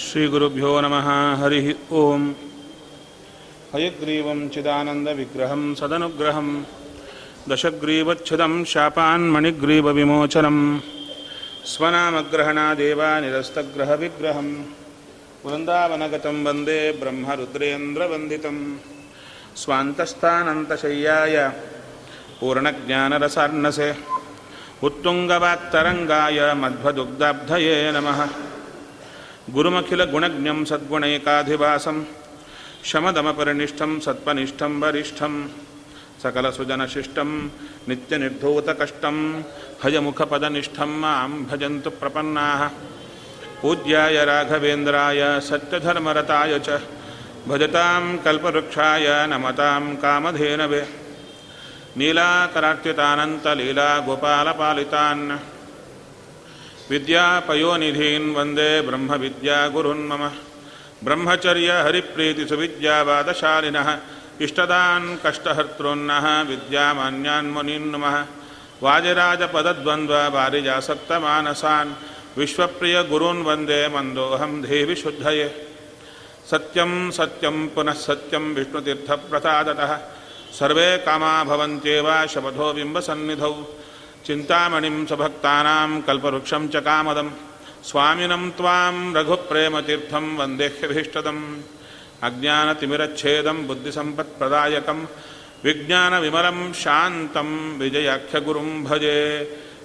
ಶ್ರೀಗುರುಭ್ಯೋ ನಮಃ ಹರಿ ಓಂ ಹಯಗ್ರೀವಂ ಚಿದಾನಂದವಿಗ್ರಹಂ ಸದನುಗ್ರಹಂ ದಶಗ್ರೀವಚ್ಛಿದಂ ಶಾಪಾನ್ಮಣಿಗ್ರೀವವಿಮೋಚನಂ ಸ್ವನಾಮಗ್ರಹಣಾದೇವಾನಿರಸ್ತಗ್ರಹವಿಗ್ರಹಂ ವೃಂದಾವನಗತಂ ವಂದೇ ಬ್ರಹ್ಮರುದ್ರೇಂದ್ರವಂದಿತಂ ಸ್ವಾಂತಸ್ಥಾನಂತಶಯ್ಯಾಯ ಪೂರ್ಣಜ್ಞಾನರಸಾರ್ಣಸೆ ಉತ್ತುಂಗವಾಕ್ತರಂಗಾಯ ಮಧ್ವದುಗ್ಧಾಬ್ಧಯೇ ನಮಃ ಗುರುಮಖಿಲಗುಣಜ್ಞಂ ಸದ್ಗುಣೈಕಾಧಿವಾಸಂ ಶಮದಮಪರಿನಿಷ್ಠಂ ಸತ್ಪನಿಷ್ಠಂ ವರಿಷ್ಠಂ ಸಕಲಸುಜನಶಿಷ್ಟಂ ನಿತ್ಯನಿರ್ಧೂತಕಷ್ಟಂ ಹಯಮುಖಪದನಿಷ್ಠಂ ಮಾಂ ಭಜಂತು ಪ್ರಪನ್ನಾಃ ಪೂಜ್ಯಾಯ ರಾಘವೇಂದ್ರಾಯ ಸತ್ಯಧರ್ಮರತಾಯ ಚ ಭಜತಾಂ ಕಲ್ಪವೃಕ್ಷಾಯ ನಮತಾಂ ಕಾಮಧೇನವೇ ನೀಲಾಕರಾರ್ಚ್ಯುತಾನಂತಲೀಲಾಗೋಪಾಲಪಾಲಿತಾನ್ ವಿದ್ಯಾಪಯೋನಿಧೀನ್ ವಂದೇ ಬ್ರಹ್ಮವಿದ್ಯಾಗುರುನ್ ಮಮ ಬ್ರಹ್ಮಚರ್ಯ ಹರಿಪ್ರೀತಿಸುವಿದ್ಯಾವಾದಶಾಲಿನಃ ಇಷ್ಟದಾನ್ ಕಷ್ಟಹರ್ತೃನ್ನಃ ವಿದ್ಯಾಮಾನ್ಯಾನ್ ಮುನೀನ್ ನಮಃ ವಾಜಿರಾಜಪದದ್ವಂದ್ವ ವಾರಿಜಾಸಕ್ತಮಾನಸಾನ್ ವಿಶ್ವಪ್ರಿಯ ಗುರುನ್ ವಂದೇ ಮಂದೋಹಂ ದೇವಿ ಶುದ್ಧಯೇ ಸತ್ಯಂ ಸತ್ಯಂ ಪುನಃ ಸತ್ಯಂ ವಿಷ್ಣುತೀರ್ಥಪ್ರಸಾದತಃ ಸರ್ವೇ ಕಾಮಾ ಭವಂತ್ಯೇವ ಶಪಥೋ ಬಿಂಬಸನ್ನಿಧೌ ಚಿಂತಾಮಣಿಂ ಸಭಕ್ತಾನಾಂ ಕಲ್ಪವೃಕ್ಷಂ ಚ ಕಾಮದಂ ಸ್ವಾಮಿನಂ ತ್ವಾಂ ರಘುಪ್ರೇಮತೀರ್ಥಂ ವಂದೇಹ್ಯಭೀಷ್ಟದಂ ಅಜ್ಞಾನತಿಮಿರಚ್ಛೇದಂ ಬುದ್ಧಿಸಂಪತ್ಪ್ರದಾಯಕಂ ವಿಜ್ಞಾನವಿಮಲಂ ಶಾಂತಂ ವಿಜಯಾಖ್ಯಗುರುಂ ಭಜೆ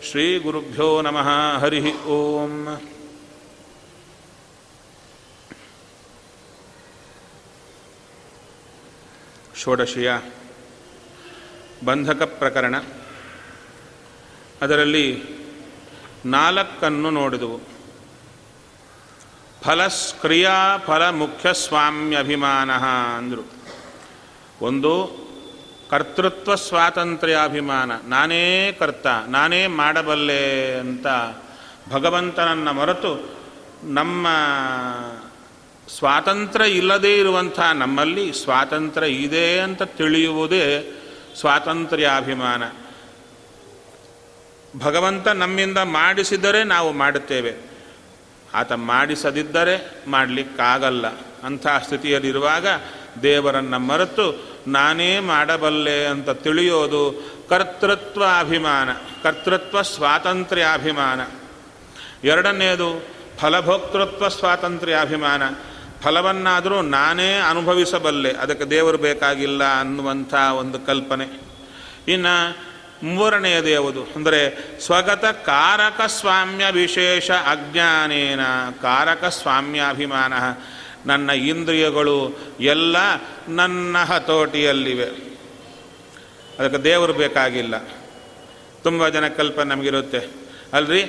ಶ್ರೀಗುರುಭ್ಯೋ ನಮಃ ಹರಿ ಓಂ. ಷೋಡಶಿಯ ಬಂಧಕ ಪ್ರಕರಣ, ಅದರಲ್ಲಿ 4 ನೋಡಿದೆವು. ಫಲಸ್ಕ್ರಿಯಾ ಫಲ ಮುಖ್ಯ ಸ್ವಾಮ್ಯಭಿಮಾನ ಅಂದರು. ಒಂದು ಕರ್ತೃತ್ವ ಸ್ವಾತಂತ್ರ್ಯಾಭಿಮಾನ, ನಾನೇ ಕರ್ತ, ನಾನೇ ಮಾಡಬಲ್ಲೆ ಅಂತ ಭಗವಂತನನ್ನು ಮರೆತು ನಮ್ಮ ಸ್ವಾತಂತ್ರ್ಯ ಇಲ್ಲದೇ ಇರುವಂಥ ನಮ್ಮಲ್ಲಿ ಸ್ವಾತಂತ್ರ್ಯ ಇದೆ ಅಂತ ತಿಳಿಯುವುದೇ ಸ್ವಾತಂತ್ರ್ಯಾಭಿಮಾನ. ಭಗವಂತ ನಮ್ಮಿಂದ ಮಾಡಿಸಿದರೆ ನಾವು ಮಾಡುತ್ತೇವೆ, ಆತ ಮಾಡಿಸದಿದ್ದರೆ ಮಾಡಲಿಕ್ಕಾಗಲ್ಲ. ಅಂಥ ಸ್ಥಿತಿಯಲ್ಲಿರುವಾಗ ದೇವರನ್ನು ಮರೆತು ನಾನೇ ಮಾಡಬಲ್ಲೆ ಅಂತ ತಿಳಿಯೋದು ಕರ್ತೃತ್ವಾಭಿಮಾನ, ಕರ್ತೃತ್ವ ಸ್ವಾತಂತ್ರ್ಯಾಭಿಮಾನ. 2ನೇದು ಫಲಭೋಕ್ತೃತ್ವ ಸ್ವಾತಂತ್ರ್ಯಾಭಿಮಾನ, ಫಲವನ್ನಾದರೂ ನಾನೇ ಅನುಭವಿಸಬಲ್ಲೆ, ಅದಕ್ಕೆ ದೇವರು ಬೇಕಾಗಿಲ್ಲ ಅನ್ನುವಂಥ ಒಂದು ಕಲ್ಪನೆ. ಇನ್ನು 3ನೇದು ಯಾವುದು ಅಂದರೆ ಸ್ವಗತ ಕಾರಕ ಸ್ವಾಮ್ಯ ವಿಶೇಷ ಅಜ್ಞಾನೇನ ಕಾರಕ ಸ್ವಾಮ್ಯಾಭಿಮಾನ. ನನ್ನ ಇಂದ್ರಿಯಗಳು ಎಲ್ಲ ನನ್ನ ಹತೋಟಿಯಲ್ಲಿವೆ, ಅದಕ್ಕೆ ದೇವರು ಬೇಕಾಗಿಲ್ಲ. ತುಂಬ ಜನ ಕಲ್ಪನೆ ನಮಗಿರುತ್ತೆ ಅಲ್ರಿ,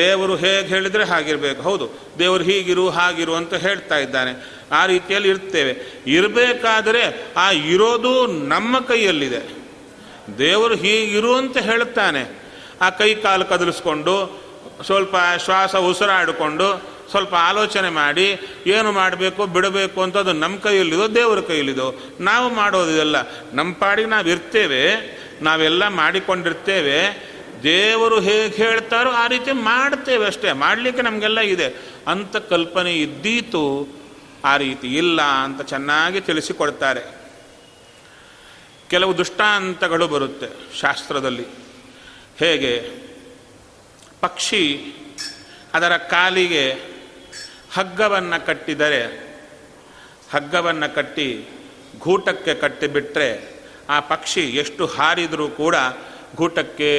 ದೇವರು ಹೇಗೆ ಹೇಳಿದರೆ ಹಾಗಿರಬೇಕು, ಹೌದು ದೇವರು ಹೀಗಿರು ಹಾಗಿರು ಅಂತ ಹೇಳ್ತಾ ಇದ್ದಾನೆ, ಆ ರೀತಿಯಲ್ಲಿ ಇರ್ತೇವೆ. ಇರಬೇಕಾದರೆ ಆ ಇರೋದು ನಮ್ಮ ಕೈಯಲ್ಲಿದೆ. ದೇವರು ಹೀಗಿರು ಅಂತ ಹೇಳ್ತಾನೆ, ಆ ಕೈ ಕಾಲು ಕದಲಿಸ್ಕೊಂಡು ಸ್ವಲ್ಪ ಶ್ವಾಸ ಉಸಿರಾಡಿಕೊಂಡು ಸ್ವಲ್ಪ ಆಲೋಚನೆ ಮಾಡಿ ಏನು ಮಾಡಬೇಕು ಬಿಡಬೇಕು ಅಂತ ಅದು ನಮ್ಮ ಕೈಯಲ್ಲಿದೋ ದೇವರ ಕೈಯಲ್ಲಿದೋ, ನಾವು ಮಾಡೋದಿದೆಲ್ಲ ನಮ್ಮ ಪಾಡಿಗೆ ನಾವು ಇರ್ತೇವೆ, ನಾವೆಲ್ಲ ಮಾಡಿಕೊಂಡಿರ್ತೇವೆ. ದೇವರು ಹೇಗೆ ಹೇಳ್ತಾರೋ ಆ ರೀತಿ ಮಾಡ್ತೇವೆ ಅಷ್ಟೇ, ಮಾಡಲಿಕ್ಕೆ ನಮಗೆಲ್ಲ ಇದೆ ಅಂತ ಕಲ್ಪನೆ ಇದ್ದೀತು, ಆ ರೀತಿ ಇಲ್ಲ ಅಂತ ಚೆನ್ನಾಗಿ ತಿಳಿಸಿಕೊಡ್ತಾರೆ. ಕೆಲವು ದೃಷ್ಟಾಂತಗಳು ಬರುತ್ತೆ ಶಾಸ್ತ್ರದಲ್ಲಿ. ಹೇಗೆ ಪಕ್ಷಿ ಅದರ ಕಾಲಿಗೆ ಹಗ್ಗವನ್ನು ಕಟ್ಟಿದರೆ, ಹಗ್ಗವನ್ನು ಕಟ್ಟಿ ಗೂಟಕ್ಕೆ ಕಟ್ಟಿಬಿಟ್ರೆ ಆ ಪಕ್ಷಿ ಎಷ್ಟು ಹಾರಿದರೂ ಕೂಡ ಗೂಟಕ್ಕೆ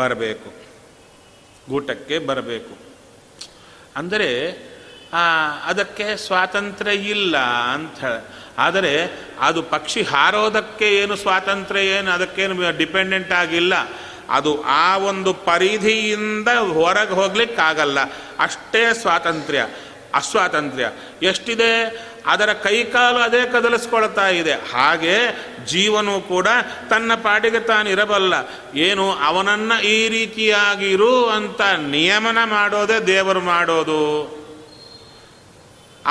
ಬರಬೇಕು, ಗೂಟಕ್ಕೆ ಬರಬೇಕು. ಅಂದರೆ ಅದಕ್ಕೆ ಸ್ವಾತಂತ್ರ್ಯ ಇಲ್ಲ ಅಂತ. ಆದರೆ ಅದು ಪಕ್ಷಿ ಹಾರೋದಕ್ಕೆ ಏನು ಸ್ವಾತಂತ್ರ್ಯ, ಏನು ಅದಕ್ಕೇನು ಡಿಪೆಂಡೆಂಟ್ ಆಗಿಲ್ಲ, ಅದು ಆ ಒಂದು ಪರಿಧಿಯಿಂದ ಹೊರಗೆ ಹೋಗ್ಲಿಕ್ಕಾಗಲ್ಲ, ಅಷ್ಟೇ ಸ್ವಾತಂತ್ರ್ಯ. ಅಸ್ವಾತಂತ್ರ್ಯ ಎಷ್ಟಿದೆ, ಅದರ ಕೈಕಾಲು ಅದೇ ಕದಲಿಸ್ಕೊಳ್ತಾ ಇದೆ. ಹಾಗೆ ಜೀವನೂ ಕೂಡ ತನ್ನ ಪಾಡಿಗೆ ತಾನಿರಬಲ್ಲ, ಏನು ಅವನನ್ನು ಈ ರೀತಿಯಾಗಿರು ಅಂತ ನಿಯಮನ ಮಾಡೋದೇ ದೇವರು ಮಾಡೋದು.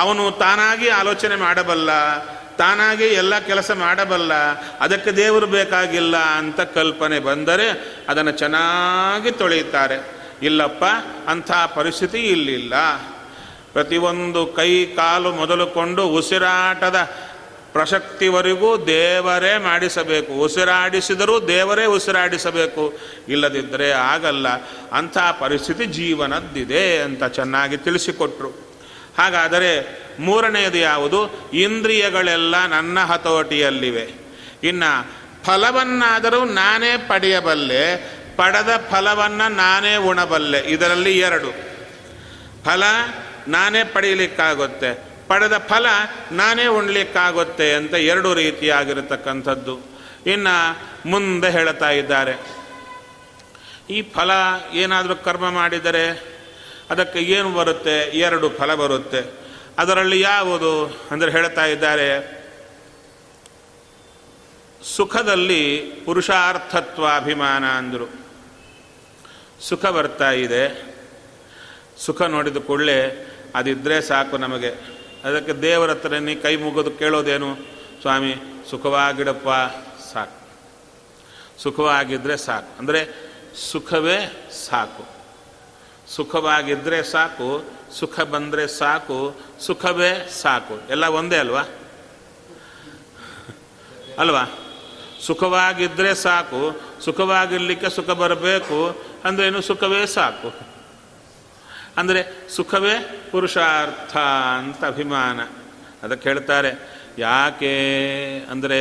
ಅವನು ತಾನಾಗಿ ಆಲೋಚನೆ ಮಾಡಬಲ್ಲ, ತಾನಾಗಿ ಎಲ್ಲ ಕೆಲಸ ಮಾಡಬಲ್ಲ, ಅದಕ್ಕೆ ದೇವರು ಬೇಕಾಗಿಲ್ಲ ಅಂತ ಕಲ್ಪನೆ ಬಂದರೆ ಅದನ್ನು ಚೆನ್ನಾಗಿ ತೊಳೆಯುತ್ತಾರೆ. ಇಲ್ಲಪ್ಪ, ಅಂಥ ಪರಿಸ್ಥಿತಿ ಇಲ್ಲಿಲ್ಲ. ಪ್ರತಿಯೊಂದು ಕೈ ಕಾಲು ಮೊದಲುಕೊಂಡು ಉಸಿರಾಟದ ಪ್ರಸಕ್ತಿವರೆಗೂ ದೇವರೇ ಮಾಡಿಸಬೇಕು. ಉಸಿರಾಡಿಸಿದರೂ ದೇವರೇ ಉಸಿರಾಡಿಸಬೇಕು, ಇಲ್ಲದಿದ್ದರೆ ಆಗಲ್ಲ. ಅಂಥ ಪರಿಸ್ಥಿತಿ ಜೀವನದ್ದಿದೆ ಅಂತ ಚೆನ್ನಾಗಿ ತಿಳಿಸಿಕೊಟ್ರು. ಹಾಗಾದರೆ ಮೂರನೆಯದು ಯಾವುದು? ಇಂದ್ರಿಯಗಳೆಲ್ಲ ನನ್ನ ಹತೋಟಿಯಲ್ಲಿವೆ. ಇನ್ನು ಫಲವನ್ನಾದರೂ ನಾನೇ ಪಡೆಯಬಲ್ಲೆ, ಪಡೆದ ಫಲವನ್ನು ನಾನೇ ಉಣಬಲ್ಲೆ. ಇದರಲ್ಲಿ ಎರಡು, ಫಲ ನಾನೇ ಪಡೆಯಲಿಕ್ಕಾಗುತ್ತೆ, ಪಡೆದ ಫಲ ನಾನೇ ಉಣ್ಲಿಕ್ಕಾಗುತ್ತೆ ಅಂತ ಎರಡು ರೀತಿಯಾಗಿರತಕ್ಕಂಥದ್ದು. ಇನ್ನು ಮುಂದೆ ಹೇಳ್ತಾ ಇದ್ದಾರೆ, ಈ ಫಲ ಏನಾದರೂ ಕರ್ಮ ಮಾಡಿದರೆ ಅದಕ್ಕೆ ಏನು ಬರುತ್ತೆ? ಎರಡು ಫಲ ಬರುತ್ತೆ. ಅದರಲ್ಲಿ ಯಾವುದು ಅಂದರೆ ಹೇಳ್ತಾ ಇದ್ದಾರೆ, ಸುಖದಲ್ಲಿ ಪುರುಷಾರ್ಥತ್ವಾಭಿಮಾನ ಅಂದರು. ಸುಖ ಬರ್ತಾ ಇದೆ, ಸುಖ ನೋಡಿದ ಕೂಡಲೇ ಅದಿದ್ದರೆ ಸಾಕು ನಮಗೆ. ಅದಕ್ಕೆ ದೇವರ ಹತ್ರ ನೀ ಕೈ ಮುಗಿದು ಕೇಳೋದೇನು? ಸ್ವಾಮಿ ಸುಖವಾಗಿಡಪ್ಪ, ಸಾಕು, ಸುಖವಾಗಿದ್ದರೆ ಸಾಕು. ಅಂದರೆ ಸುಖವೇ ಸಾಕು, ಸುಖವಾಗಿದ್ದರೆ ಸಾಕು, ಸುಖ ಬಂದರೆ ಸಾಕು, ಸುಖವೇ ಸಾಕು. ಎಲ್ಲ ಒಂದೇ ಅಲ್ವಾ? ಅಲ್ವಾ? ಸುಖವಾಗಿದ್ದರೆ ಸಾಕು, ಸುಖವಾಗಿರಲಿಕ್ಕೆ ಸುಖ ಬರಬೇಕು ಅಂದರೆ ಏನು? ಸುಖವೇ ಸಾಕು. ಅಂದರೆ ಸುಖವೇ ಪುರುಷಾರ್ಥ ಅಂತ ಅಭಿಮಾನ. ಅದಕ್ಕೆ ಹೇಳ್ತಾರೆ ಯಾಕೆ ಅಂದರೆ,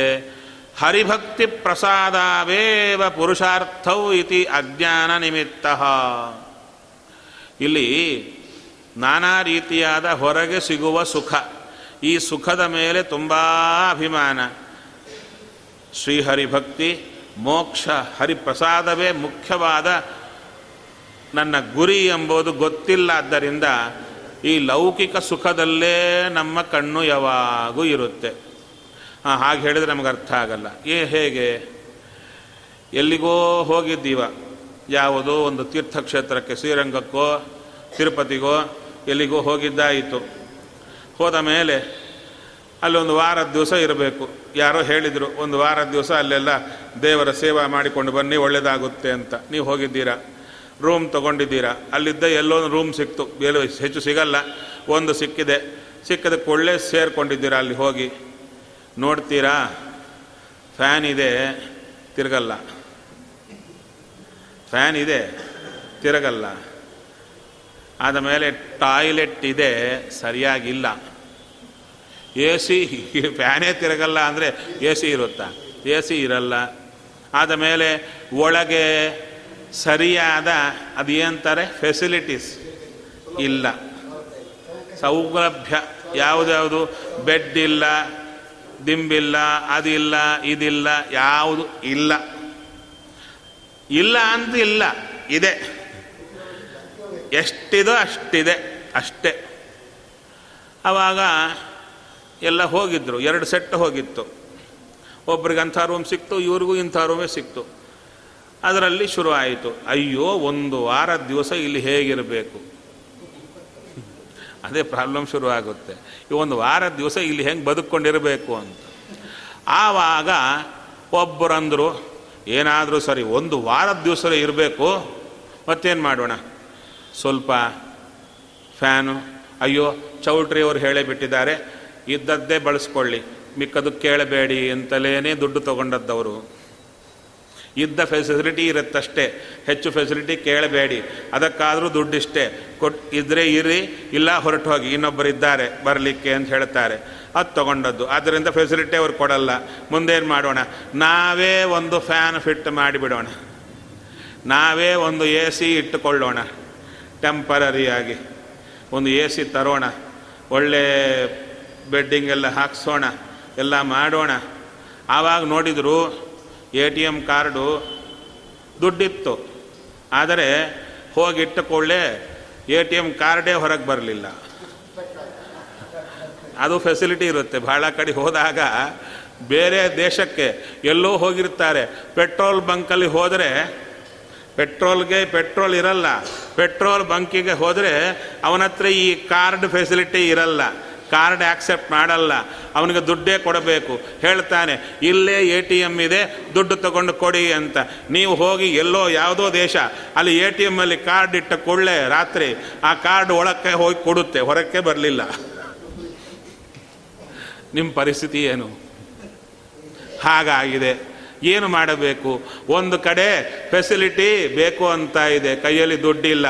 ಹರಿಭಕ್ತಿ ಪ್ರಸಾದಾವೇವ ಪುರುಷಾರ್ಥೌ ಇತಿ ಅಜ್ಞಾನ ನಿಮಿತ್ತಃ. ಇಲ್ಲಿ ನಾನಾ ರೀತಿಯಾದ ಹೊರಗೆ ಸಿಗುವ ಸುಖ, ಈ ಸುಖದ ಮೇಲೆ ತುಂಬ ಅಭಿಮಾನ. ಶ್ರೀಹರಿಭಕ್ತಿ ಮೋಕ್ಷ ಹರಿಪ್ರಸಾದವೇ ಮುಖ್ಯವಾದ ನನ್ನ ಗುರಿ ಎಂಬುದು ಗೊತ್ತಿಲ್ಲ. ಆದ್ದರಿಂದ ಈ ಲೌಕಿಕ ಸುಖದಲ್ಲೇ ನಮ್ಮ ಕಣ್ಣು ಯಾವಾಗೂ ಇರುತ್ತೆ. ಹಾಗೆ ಹೇಳಿದರೆ ನಮಗೆ ಅರ್ಥ ಆಗಲ್ಲ. ಹೇಗೆ ಎಲ್ಲಿಗೋ ಹೋಗಿದ್ದೀವ, ಯಾವುದೋ ಒಂದು ತೀರ್ಥಕ್ಷೇತ್ರಕ್ಕೆ, ಶ್ರೀರಂಗಕ್ಕೋ ತಿರುಪತಿಗೋ ಎಲ್ಲಿಗೋ ಹೋಗಿದ್ದಾಯಿತು. ಹೋದ ಮೇಲೆ ಅಲ್ಲೊಂದು ವಾರದ ದಿವಸ ಇರಬೇಕು. ಯಾರೋ ಹೇಳಿದರು ಒಂದು ವಾರದ ದಿವಸ ಅಲ್ಲೆಲ್ಲ ದೇವರ ಸೇವಾ ಮಾಡಿಕೊಂಡು ಬನ್ನಿ, ಒಳ್ಳೆಯದಾಗುತ್ತೆ ಅಂತ. ನೀವು ಹೋಗಿದ್ದೀರಾ, ರೂಮ್ ತೊಗೊಂಡಿದ್ದೀರಾ, ಅಲ್ಲಿದ್ದ ಎಲ್ಲೊಂದು ರೂಮ್ ಸಿಕ್ತು, ಬೇರೆ ಹೆಚ್ಚು ಸಿಗಲ್ಲ, ಒಂದು ಸಿಕ್ಕಿದೆ. ಸಿಕ್ಕದಕ್ಕೆ ಒಳ್ಳೆ ಸೇರಿಕೊಂಡಿದ್ದೀರಾ. ಅಲ್ಲಿ ಹೋಗಿ ನೋಡ್ತೀರಾ, ಫ್ಯಾನ್ ಇದೆ, ತಿರುಗಲ್ಲ, ಫ್ಯಾನ್ ಇದೆ, ತಿರುಗಲ್ಲ. ಆದಮೇಲೆ ಟಾಯ್ಲೆಟ್ ಇದೆ, ಸರಿಯಾಗಿಲ್ಲ. ಎ ಸಿ, ಫ್ಯಾನೇ ತಿರುಗಲ್ಲ ಅಂದರೆ ಎ ಸಿ ಇರುತ್ತಾ? ಎ ಸಿ ಇರಲ್ಲ. ಆದಮೇಲೆ ಒಳಗೆ ಸರಿಯಾದ ಅದು ಏನಂತಾರೆ ಫೆಸಿಲಿಟೀಸ್ ಇಲ್ಲ, ಸೌಲಭ್ಯ ಯಾವುದ್ಯಾವುದು, ಬೆಡ್ ಇಲ್ಲ, ದಿಂಬಿಲ್ಲ, ಅದಿಲ್ಲ, ಇದಿಲ್ಲ, ಯಾವುದು ಇಲ್ಲ. ಇಲ್ಲ ಅಂತ ಇಲ್ಲ, ಇದೆ, ಎಷ್ಟಿದೋ ಅಷ್ಟಿದೆ ಅಷ್ಟೇ. ಆವಾಗ ಎಲ್ಲ ಹೋಗಿದ್ದರು, 2 ಸೆಟ್ ಹೋಗಿತ್ತು. ಒಬ್ರಿಗೆ ಅಂಥ ರೂಮ್ ಸಿಕ್ತು, ಇವ್ರಿಗೂ ಇಂಥ ರೂಮೇ ಸಿಕ್ತು. ಅದರಲ್ಲಿ ಶುರು ಆಯಿತು, ಅಯ್ಯೋ ಒಂದು ವಾರದ ದಿವಸ ಇಲ್ಲಿ ಹೇಗಿರಬೇಕು, ಅದೇ ಪ್ರಾಬ್ಲಮ್ ಶುರು ಆಗುತ್ತೆ. ಈ ಒಂದು ವಾರದ ದಿವಸ ಇಲ್ಲಿ ಹೆಂಗೆ ಬದುಕೊಂಡಿರಬೇಕು ಅಂತ. ಆವಾಗ ಒಬ್ಬರಂದರು ಏನಾದರೂ ಸರಿ, ಒಂದು ವಾರದ ದಿವಸ ಇರಬೇಕು, ಮತ್ತೇನು ಮಾಡೋಣ, ಸ್ವಲ್ಪ ಫ್ಯಾನು, ಅಯ್ಯೋ ಚೌಟ್ರಿ ಅವರು ಹೇಳೇ ಬಿಟ್ಟಿದ್ದಾರೆ ಇದ್ದದ್ದೇ ಬಳಸ್ಕೊಳ್ಳಿ, ಮಿಕ್ಕದು ಕೇಳಬೇಡಿ ಅಂತಲೇ ದುಡ್ಡು ತೊಗೊಂಡದ್ದವರು. ಇದ್ದ ಫೆಸಿಲಿಟಿ ಇರುತ್ತಷ್ಟೇ, ಹೆಚ್ಚು ಫೆಸಿಲಿಟಿ ಕೇಳಬೇಡಿ, ಅದಕ್ಕಾದರೂ ದುಡ್ಡಿಷ್ಟೇ ಇದ್ದರೆ ಇರಿ, ಇಲ್ಲ ಹೊರಟು ಹೋಗಿ, ಇನ್ನೊಬ್ಬರಿದ್ದಾರೆ ಬರಲಿಕ್ಕೆ ಅಂತ ಹೇಳ್ತಾರೆ. ಅದು ತೊಗೊಂಡದ್ದು, ಆದ್ದರಿಂದ ಫೆಸಿಲಿಟಿ ಅವ್ರು ಕೊಡಲ್ಲ. ಮುಂದೇನು ಮಾಡೋಣ, ನಾವೇ ಒಂದು ಫ್ಯಾನ್ ಫಿಟ್ ಮಾಡಿಬಿಡೋಣ, ನಾವೇ ಒಂದು ಎ ಸಿ ಇಟ್ಟುಕೊಳ್ಳೋಣ, ಟೆಂಪರರಿಯಾಗಿ ಒಂದು ಎ ಸಿ ತರೋಣ, ಒಳ್ಳೆ ಬೆಡ್ಡಿಂಗ್ ಎಲ್ಲ ಹಾಕ್ಸೋಣ, ಎಲ್ಲ ಮಾಡೋಣ. ಆವಾಗ ನೋಡಿದರು ATM ಕಾರ್ಡು ದುಡ್ಡಿತ್ತು, ಆದರೆ ಹೋಗಿಟ್ಟುಕೊಳ್ಳೆ ATM ಕಾರ್ಡೇ ಹೊರಗೆ ಬರಲಿಲ್ಲ. ಅದು ಫೆಸಿಲಿಟಿ ಇರುತ್ತೆ. ಭಾಳ ಕಡೆ ಹೋದಾಗ ಬೇರೆ ದೇಶಕ್ಕೆ ಎಲ್ಲೋ ಹೋಗಿರ್ತಾರೆ, ಪೆಟ್ರೋಲ್ ಬಂಕಲ್ಲಿ ಹೋದರೆ ಪೆಟ್ರೋಲ್ಗೆ ಪೆಟ್ರೋಲ್ ಇರಲ್ಲ, ಪೆಟ್ರೋಲ್ ಬಂಕಿಗೆ ಹೋದರೆ ಅವನ ಹತ್ರ ಈ ಕಾರ್ಡ್ ಫೆಸಿಲಿಟಿ ಇರಲ್ಲ, ಕಾರ್ಡ್ ಆ್ಯಕ್ಸೆಪ್ಟ್ ಮಾಡಲ್ಲ, ಅವನಿಗೆ ದುಡ್ಡೇ ಕೊಡಬೇಕು. ಹೇಳ್ತಾನೆ ಇಲ್ಲೇ ಎ ಟಿ ಎಮ್ ಇದೆ ದುಡ್ಡು ತಗೊಂಡು ಕೊಡಿ ಅಂತ. ನೀವು ಹೋಗಿ ಎಲ್ಲೋ ಯಾವುದೋ ದೇಶ ಅಲ್ಲಿ ಎ ಟಿ ಎಮ್ಮಲ್ಲಿ ಕಾರ್ಡ್ ಇಟ್ಟ ಕೂಡಲೇ ರಾತ್ರಿ ಆ ಕಾರ್ಡ್ ಒಳಕ್ಕೆ ಹೋಗಿ ಕೊಡುತ್ತೆ, ಹೊರಕ್ಕೆ ಬರಲಿಲ್ಲ. ನಿಮ್ಮ ಪರಿಸ್ಥಿತಿ ಏನು? ಹಾಗಾಗಿದೆ. ಏನು ಮಾಡಬೇಕು? ಒಂದು ಕಡೆ ಫೆಸಿಲಿಟಿ ಬೇಕು ಅಂತ ಇದೆ, ಕೈಯಲ್ಲಿ ದುಡ್ಡಿಲ್ಲ,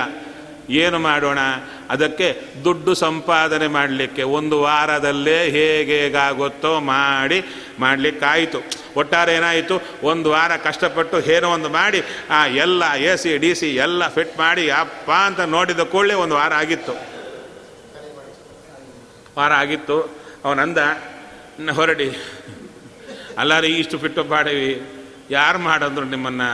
ಏನು ಮಾಡೋಣ? ಅದಕ್ಕೆ ದುಡ್ಡು ಸಂಪಾದನೆ ಮಾಡಲಿಕ್ಕೆ ಒಂದು ವಾರದಲ್ಲೇ ಹೇಗೇಗಾಗುತ್ತೋ ಮಾಡಲಿಕ್ಕಾಯಿತು. ಒಟ್ಟಾರೆ ಏನಾಯಿತು, ಒಂದು ವಾರ ಕಷ್ಟಪಟ್ಟು ಏನೋ ಒಂದು ಮಾಡಿ ಆ ಎಲ್ಲ ಎ ಸಿ ಡಿ ಸಿ ಎಲ್ಲ ಫಿಟ್ ಮಾಡಿ ಅಪ್ಪ ಅಂತ ನೋಡಿದ ಕೂಡಲೇ ಒಂದು ವಾರ ಆಗಿತ್ತು. ಅವನಂದ, ಹೊರಡಿ ಅಲ್ಲಾರೀ, ಇಷ್ಟು ಫಿಟ್ಟು ಮಾಡೀವಿ, ಯಾರು ಮಾಡಿದ್ರು ನಿಮ್ಮನ್ನು?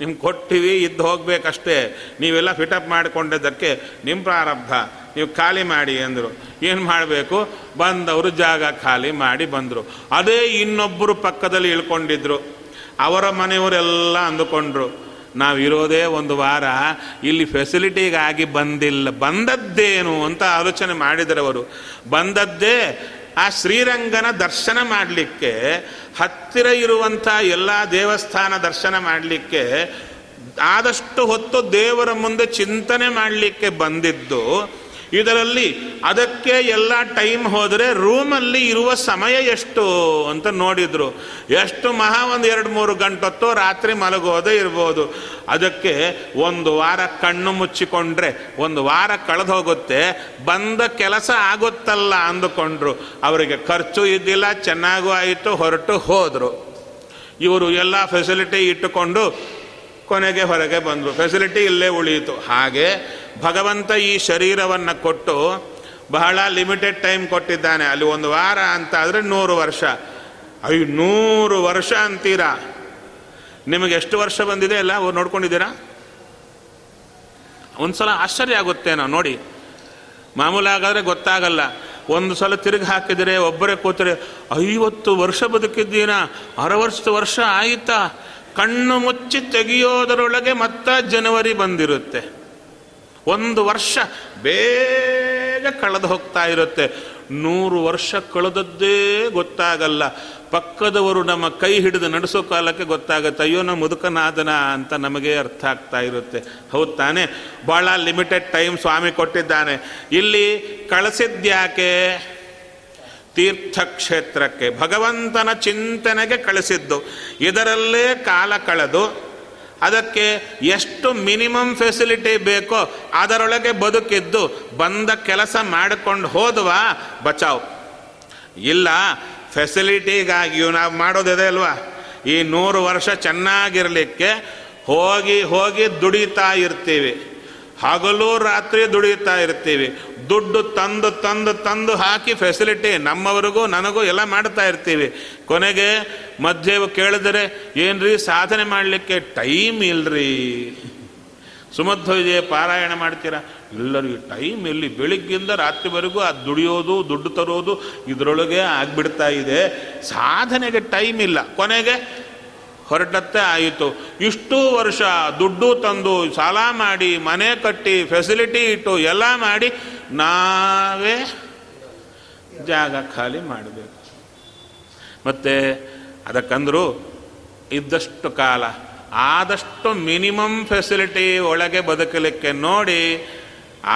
ನಿಮ್ಗೆ ಕೊಟ್ಟಿವಿ, ಇದ್ದು ಹೋಗಬೇಕಷ್ಟೇ. ನೀವೆಲ್ಲ ಫಿಟಪ್ ಮಾಡಿಕೊಂಡಿದ್ದಕ್ಕೆ ನಿಮ್ಮ ಪ್ರಾರಬ್ಧ, ನೀವು ಖಾಲಿ ಮಾಡಿ ಅಂದರು. ಏನು ಮಾಡಬೇಕು? ಬಂದವರು ಜಾಗ ಖಾಲಿ ಮಾಡಿ ಬಂದರು. ಅದೇ ಇನ್ನೊಬ್ಬರು ಪಕ್ಕದಲ್ಲಿ ಇಳ್ಕೊಂಡಿದ್ರು, ಅವರ ಮನೆಯವರೆಲ್ಲ ಅಂದುಕೊಂಡ್ರು ನಾವಿರೋದೇ ಒಂದು ವಾರ, ಇಲ್ಲಿ ಫೆಸಿಲಿಟಿಗಾಗಿ ಬಂದಿಲ್ಲ, ಬಂದದ್ದೇನು ಅಂತ ಆಲೋಚನೆ ಮಾಡಿದರವರು. ಬಂದದ್ದೇ ಆ ಶ್ರೀರಂಗನ ದರ್ಶನ ಮಾಡಲಿಕ್ಕೆ, ಹತ್ತಿರ ಇರುವಂಥ ಎಲ್ಲ ದೇವಸ್ಥಾನ ದರ್ಶನ ಮಾಡಲಿಕ್ಕೆ, ಆದಷ್ಟು ಹೊತ್ತು ದೇವರ ಮುಂದೆ ಚಿಂತನೆ ಮಾಡಲಿಕ್ಕೆ ಬಂದಿದ್ದು. ಇದರಲ್ಲಿ ಅದಕ್ಕೆ ಎಲ್ಲ ಟೈಮ್ ಹೋದರೆ ರೂಮಲ್ಲಿ ಇರುವ ಸಮಯ ಎಷ್ಟು ಅಂತ ನೋಡಿದರು. ಎಷ್ಟು ಮಹಾ ಒಂದು 2-3 ಗಂಟೆ ರಾತ್ರಿ ಮಲಗೋದೇ ಇರ್ಬೋದು. ಅದಕ್ಕೆ ಒಂದು ವಾರ ಕಣ್ಣು ಮುಚ್ಚಿಕೊಂಡ್ರೆ ಒಂದು ವಾರ ಕಳೆದು ಹೋಗುತ್ತೆ, ಬಂದ ಕೆಲಸ ಆಗುತ್ತಲ್ಲ ಅಂದುಕೊಂಡ್ರು. ಅವರಿಗೆ ಖರ್ಚು ಇದ್ದಿಲ್ಲ, ಚೆನ್ನಾಗೂ ಆಯಿತು, ಹೊರಟು ಹೋದರು. ಇವರು ಎಲ್ಲ ಫೆಸಿಲಿಟಿ ಇಟ್ಟುಕೊಂಡು ಕೊನೆಗೆ ಹೊರಗೆ ಬಂದರು, ಫೆಸಿಲಿಟಿ ಇಲ್ಲೇ ಉಳಿಯಿತು. ಹಾಗೆ ಭಗವಂತ ಈ ಶರೀರವನ್ನು ಕೊಟ್ಟು ಬಹಳ ಲಿಮಿಟೆಡ್ ಟೈಮ್ ಕೊಟ್ಟಿದ್ದಾನೆ. ಅಲ್ಲಿ ಒಂದು ವಾರ ಅಂತ ಆದರೆ 100 ವರ್ಷ. 500 ವರ್ಷ ಅಂತೀರಾ? ನಿಮಗೆ ಎಷ್ಟು ವರ್ಷ ಬಂದಿದೆ ಅಲ್ಲ ಅವ್ರು ನೋಡ್ಕೊಂಡಿದ್ದೀರಾ? ಒಂದು ಸಲ ಆಶ್ಚರ್ಯ ಆಗುತ್ತೆ. ನಾವು ನೋಡಿ, ಮಾಮೂಲಾಗಾದರೆ ಗೊತ್ತಾಗಲ್ಲ. ಒಂದು ಸಲ ತಿರುಗಿ ಹಾಕಿದರೆ ಒಬ್ಬರೇ ಕೂತರೆ 50 ವರ್ಷ ಬದುಕಿದ್ದೀನಾ, 60 ವರ್ಷ ಆಯಿತಾ? ಕಣ್ಣು ಮುಚ್ಚಿ ತೆಗೆಯೋದರೊಳಗೆ ಮತ್ತೆ ಜನವರಿ ಬಂದಿರುತ್ತೆ. 1 ವರ್ಷ ಬೇಗ ಕಳೆದು ಹೋಗ್ತಾ ಇರುತ್ತೆ. 100 ವರ್ಷ ಕಳೆದದ್ದೇ ಗೊತ್ತಾಗಲ್ಲ. ಪಕ್ಕದವರು ನಮ್ಮ ಕೈ ಹಿಡಿದು ನಡೆಸೋ ಕಾಲಕ್ಕೆ ಗೊತ್ತಾಗುತ್ತೆ, ಅಯ್ಯೋ ನಮ್ಮ ಮುದುಕನಾದನ ಅಂತ ನಮಗೆ ಅರ್ಥ ಆಗ್ತಾ ಇರುತ್ತೆ. ಹೌದು ತಾನೆ? ಭಾಳ ಲಿಮಿಟೆಡ್ ಟೈಮ್ ಸ್ವಾಮಿ ಕೊಟ್ಟಿದ್ದಾನೆ. ಇಲ್ಲಿ ಕಳಿಸಿದ್ಯಾಕೆ? ತೀರ್ಥಕ್ಷೇತ್ರಕ್ಕೆ, ಭಗವಂತನ ಚಿಂತನೆಗೆ ಕಳಿಸಿದ್ದು. ಇದರಲ್ಲೇ ಕಾಲ ಕಳೆದು ಅದಕ್ಕೆ ಎಷ್ಟು ಮಿನಿಮಮ್ ಫೆಸಿಲಿಟಿ ಬೇಕೋ ಅದರೊಳಗೆ ಬದುಕಿದ್ದು, ಬಂದ ಕೆಲಸ ಮಾಡಿಕೊಂಡು ಹೋದವ ಬಚಾವ್. ಇಲ್ಲ, ಫೆಸಿಲಿಟಿಗಾಗಿಯೂ ನಾವು ಮಾಡೋದಿದೆ ಅಲ್ವಾ? ಈ 100 ವರ್ಷ ಚೆನ್ನಾಗಿರಲಿಕ್ಕೆ ಹೋಗಿ ಹೋಗಿ ದುಡಿತಾ ಇರ್ತೀವಿ, ಹಗಲು ರಾತ್ರಿ ದುಡಿತಾ ಇರ್ತೀವಿ. ದುಡ್ಡು ತಂದು ತಂದು ತಂದು ಹಾಕಿ ಫೆಸಿಲಿಟಿ ನಮ್ಮವ್ರಿಗೂ ನನಗೂ ಎಲ್ಲ ಮಾಡ್ತಾ ಇರ್ತೀವಿ. ಕೊನೆಗೆ ಮಧ್ಯೆ ಕೇಳಿದರೆ ಏನ್ರಿ ಸಾಧನೆ ಮಾಡಲಿಕ್ಕೆ ಟೈಮ್ ಇಲ್ಲರಿ, ಸುಮಧ್ವಜ ಪಾರಾಯಣ ಮಾಡ್ತೀರಾ? ಎಲ್ಲರಿಗೂ ಟೈಮ್ ಎಲ್ಲಿ, ಬೆಳಿಗ್ಗಿಂದ ರಾತ್ರಿವರೆಗೂ ಆ ದುಡಿಯೋದು ದುಡ್ಡು ತರೋದು ಇದರೊಳಗೆ ಆಗ್ಬಿಡ್ತಾ ಇದೆ, ಸಾಧನೆಗೆ ಟೈಮ್ ಇಲ್ಲ. ಕೊನೆಗೆ ಹೊರಟತ್ತೆ ಆಯಿತು. ಇಷ್ಟು ವರ್ಷ ದುಡ್ಡು ತಂದು ಸಾಲ ಮಾಡಿ ಮನೆ ಕಟ್ಟಿ ಫೆಸಿಲಿಟಿ ಇಟ್ಟು ಎಲ್ಲ ಮಾಡಿ ನಾವೇ ಜಾಗ ಖಾಲಿ ಮಾಡಬೇಕು. ಮತ್ತು ಅದಕ್ಕಂದರೂ ಇದ್ದಷ್ಟು ಕಾಲ ಆದಷ್ಟು ಮಿನಿಮಮ್ ಫೆಸಿಲಿಟಿ ಒಳಗೆ ಬದುಕಲಿಕ್ಕೆ ನೋಡಿ,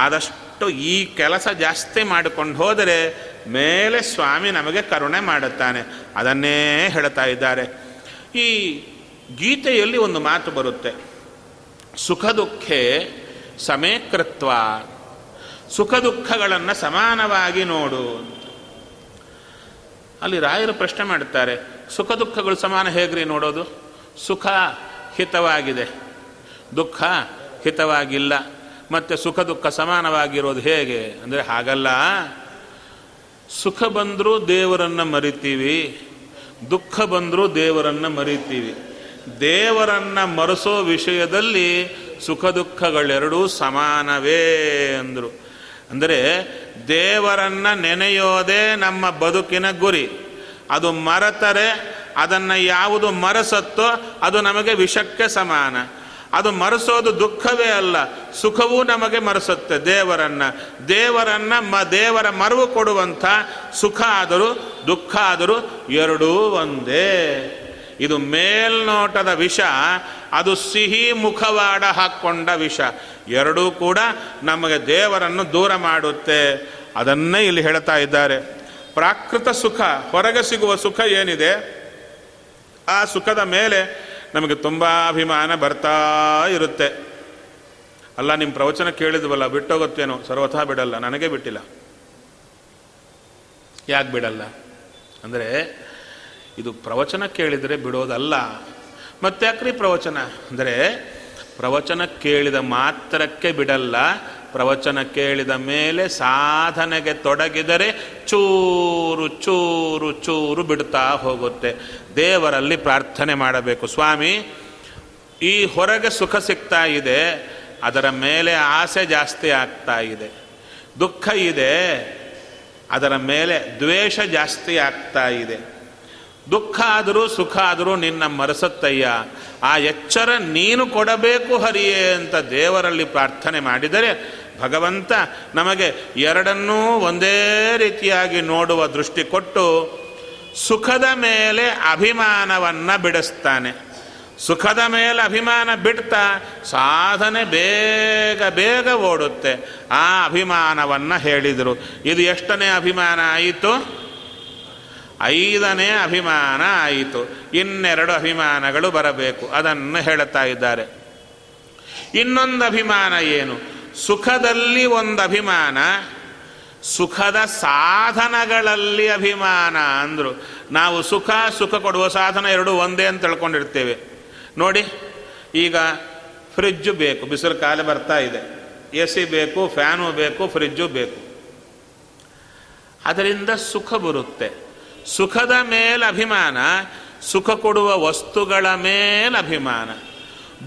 ಆದಷ್ಟು ಈ ಕೆಲಸ ಜಾಸ್ತಿ ಮಾಡಿಕೊಂಡು ಹೋದರೆ ಮೇಲೆ ಸ್ವಾಮಿ ನಮಗೆ ಕರುಣೆ ಮಾಡುತ್ತಾನೆ. ಅದನ್ನೇ ಹೇಳ್ತಾ ಇದ್ದಾರೆ. ಈ ಗೀತೆಯಲ್ಲಿ ಒಂದು ಮಾತು ಬರುತ್ತೆ, ಸುಖ ದುಃಖೇ ಸಮೇಕೃತ್ವ, ಸುಖ ದುಃಖಗಳನ್ನು ಸಮಾನವಾಗಿ ನೋಡು. ಅಲ್ಲಿ ರಾಯರು ಪ್ರಶ್ನೆ ಮಾಡ್ತಾರೆ, ಸುಖ ದುಃಖಗಳು ಸಮಾನ ಹೇಗ್ರಿ ನೋಡೋದು? ಸುಖ ಹಿತವಾಗಿದೆ, ದುಃಖ ಹಿತವಾಗಿಲ್ಲ. ಮತ್ತು ಸುಖ ದುಃಖ ಸಮಾನವಾಗಿರೋದು ಹೇಗೆ ಅಂದರೆ ಹಾಗಲ್ಲ. ಸುಖ ಬಂದರೂ ದೇವರನ್ನು ಮರಿತೀವಿ, ದುಃಖ ಬಂದರೂ ದೇವರನ್ನು ಮರಿತೀವಿ. ದೇವರನ್ನು ಮರೆಸೋ ವಿಷಯದಲ್ಲಿ ಸುಖ ದುಃಖಗಳೆರಡೂ ಸಮಾನವೇ ಅಂದರು. ಅಂದರೆ ದೇವರನ್ನು ನೆನೆಯೋದೇ ನಮ್ಮ ಬದುಕಿನ ಗುರಿ. ಅದು ಮರೆತರೆ, ಅದನ್ನು ಯಾವುದು ಮರೆಸತ್ತೋ ಅದು ನಮಗೆ ವಿಷಕ್ಕೆ ಸಮಾನ. ಅದು ಮರೆಸೋದು ದುಃಖವೇ ಅಲ್ಲ, ಸುಖವೂ ನಮಗೆ ಮರೆಸುತ್ತೆ ದೇವರ ಮರವು ಕೊಡುವಂಥ ಸುಖ ಆದರೂ ದುಃಖ ಆದರೂ ಎರಡೂ ಒಂದೇ. ಇದು ಮೇಲ್ನೋಟದ ವಿಷ, ಅದು ಸಿಹಿ ಮುಖವಾಡ ಹಾಕ್ಕೊಂಡ ವಿಷ. ಎರಡೂ ಕೂಡ ನಮಗೆ ದೇವರನ್ನು ದೂರ ಮಾಡುತ್ತೆ. ಅದನ್ನೇ ಇಲ್ಲಿ ಹೇಳ್ತಾ ಇದ್ದಾರೆ. ಪ್ರಾಕೃತ ಸುಖ, ಹೊರಗೆ ಸಿಗುವ ಸುಖ ಏನಿದೆ ಆ ಸುಖದ ಮೇಲೆ ನಮಗೆ ತುಂಬ ಅಭಿಮಾನ ಬರ್ತಾ ಇರುತ್ತೆ. ಅಲ್ಲ, ನಿಮ್ಮ ಪ್ರವಚನ ಕೇಳಿದ್ವಲ್ಲ, ಬಿಟ್ಟೋಗುತ್ತೇನೋ. ಸರ್ವಥಾ ಬಿಡಲ್ಲ, ನನಗೆ ಬಿಟ್ಟಿಲ್ಲ. ಯಾಕೆ ಬಿಡಲ್ಲ ಅಂದರೆ, ಇದು ಪ್ರವಚನ ಕೇಳಿದರೆ ಬಿಡೋದಲ್ಲ. ಮತ್ತೆ ಯಾಕ್ರಿ ಪ್ರವಚನ ಅಂದರೆ, ಪ್ರವಚನ ಕೇಳಿದ ಮಾತ್ರಕ್ಕೆ ಬಿಡಲ್ಲ, ಪ್ರವಚನ ಕೇಳಿದ ಮೇಲೆ ಸಾಧನೆಗೆ ತೊಡಗಿದರೆ ಚೂರು ಚೂರು ಚೂರು ಬಿಡ್ತಾ ಹೋಗುತ್ತೆ. ದೇವರಲ್ಲಿ ಪ್ರಾರ್ಥನೆ ಮಾಡಬೇಕು, ಸ್ವಾಮಿ ಈ ಹೊರಗೆ ಸುಖ ಸಿಗ್ತಾ ಇದೆ, ಅದರ ಮೇಲೆ ಆಸೆ ಜಾಸ್ತಿ ಆಗ್ತಾ ಇದೆ, ದುಃಖ ಇದೆ, ಅದರ ಮೇಲೆ ದ್ವೇಷ ಜಾಸ್ತಿ ಆಗ್ತಾ ಇದೆ, ದುಃಖ ಆದರೂ ಸುಖ ಆದರೂ ನಿನ್ನ ಮರೆಸತ್ತಯ್ಯ, ಆ ಎಚ್ಚರ ನೀನು ಕೊಡಬೇಕು ಹರಿಯೇ ಅಂತ ದೇವರಲ್ಲಿ ಪ್ರಾರ್ಥನೆ ಮಾಡಿದರೆ ಭಗವಂತ ನಮಗೆ ಎರಡನ್ನೂ ಒಂದೇ ರೀತಿಯಾಗಿ ನೋಡುವ ದೃಷ್ಟಿ ಕೊಟ್ಟು ಸುಖದ ಮೇಲೆ ಅಭಿಮಾನವನ್ನು ಬಿಡಿಸ್ತಾನೆ. ಸುಖದ ಮೇಲೆ ಅಭಿಮಾನ ಬಿಡ್ತಾ ಸಾಧನೆ ಬೇಗ ಬೇಗ ಓಡುತ್ತೆ. ಆ ಅಭಿಮಾನವನ್ನು ಹೇಳಿದರು. ಇದು ಎಷ್ಟನೇ ಅಭಿಮಾನ ಆಯಿತು? 5ನೇ ಅಭಿಮಾನ ಆಯಿತು. ಇನ್ನೆರಡು ಅಭಿಮಾನಗಳು ಬರಬೇಕು, ಅದನ್ನು ಹೇಳ್ತಾ ಇದ್ದಾರೆ. ಇನ್ನೊಂದು ಅಭಿಮಾನ ಏನು? ಸುಖದಲ್ಲಿ ಒಂದು ಅಭಿಮಾನ, ಸುಖದ ಸಾಧನಗಳಲ್ಲಿ ಅಭಿಮಾನ ಅಂದರು. ನಾವು ಸುಖ ಸುಖ ಕೊಡುವ ಸಾಧನ ಎರಡು ಒಂದೇ ಅಂತ ತಿಳ್ಕೊಂಡಿರ್ತೇವೆ. ನೋಡಿ, ಈಗ ಫ್ರಿಜ್ಜು ಬೇಕು, ಬಿಸಿಲು ಕಾಲ ಬರ್ತಾ ಇದೆ, ಎ ಸಿ ಬೇಕು, ಫ್ಯಾನು ಬೇಕು, ಫ್ರಿಜ್ಜು ಬೇಕು, ಅದರಿಂದ ಸುಖ ಬರುತ್ತೆ. ಸುಖದ ಮೇಲೆ ಅಭಿಮಾನ, ಸುಖ ಕೊಡುವ ವಸ್ತುಗಳ ಮೇಲೆ ಅಭಿಮಾನ.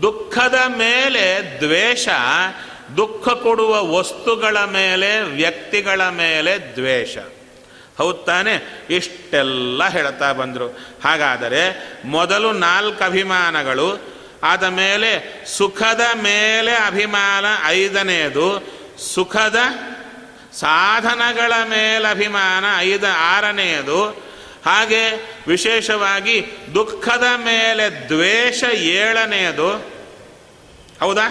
ದುಃಖದ ಮೇಲೆ ದ್ವೇಷ, ದುಃಖ ಕೊಡುವ ವಸ್ತುಗಳ ಮೇಲೆ ವ್ಯಕ್ತಿಗಳ ಮೇಲೆ ದ್ವೇಷ. ಹೌದು ತಾನೆ? ಇಷ್ಟೆಲ್ಲ ಹೇಳ್ತಾ ಬಂದರು. ಹಾಗಾದರೆ ಮೊದಲು 4 ಅಭಿಮಾನಗಳು, ಆದ ಮೇಲೆ ಸುಖದ ಮೇಲೆ ಅಭಿಮಾನ 5ನೇದು, ಸುಖದ ಸಾಧನಗಳ ಮೇಲೆ ಅಭಿಮಾನ 6ನೇದು, ಹಾಗೆ ವಿಶೇಷವಾಗಿ ದುಃಖದ ಮೇಲೆ ದ್ವೇಷ 7ನೇದು. ಹೌದಾ?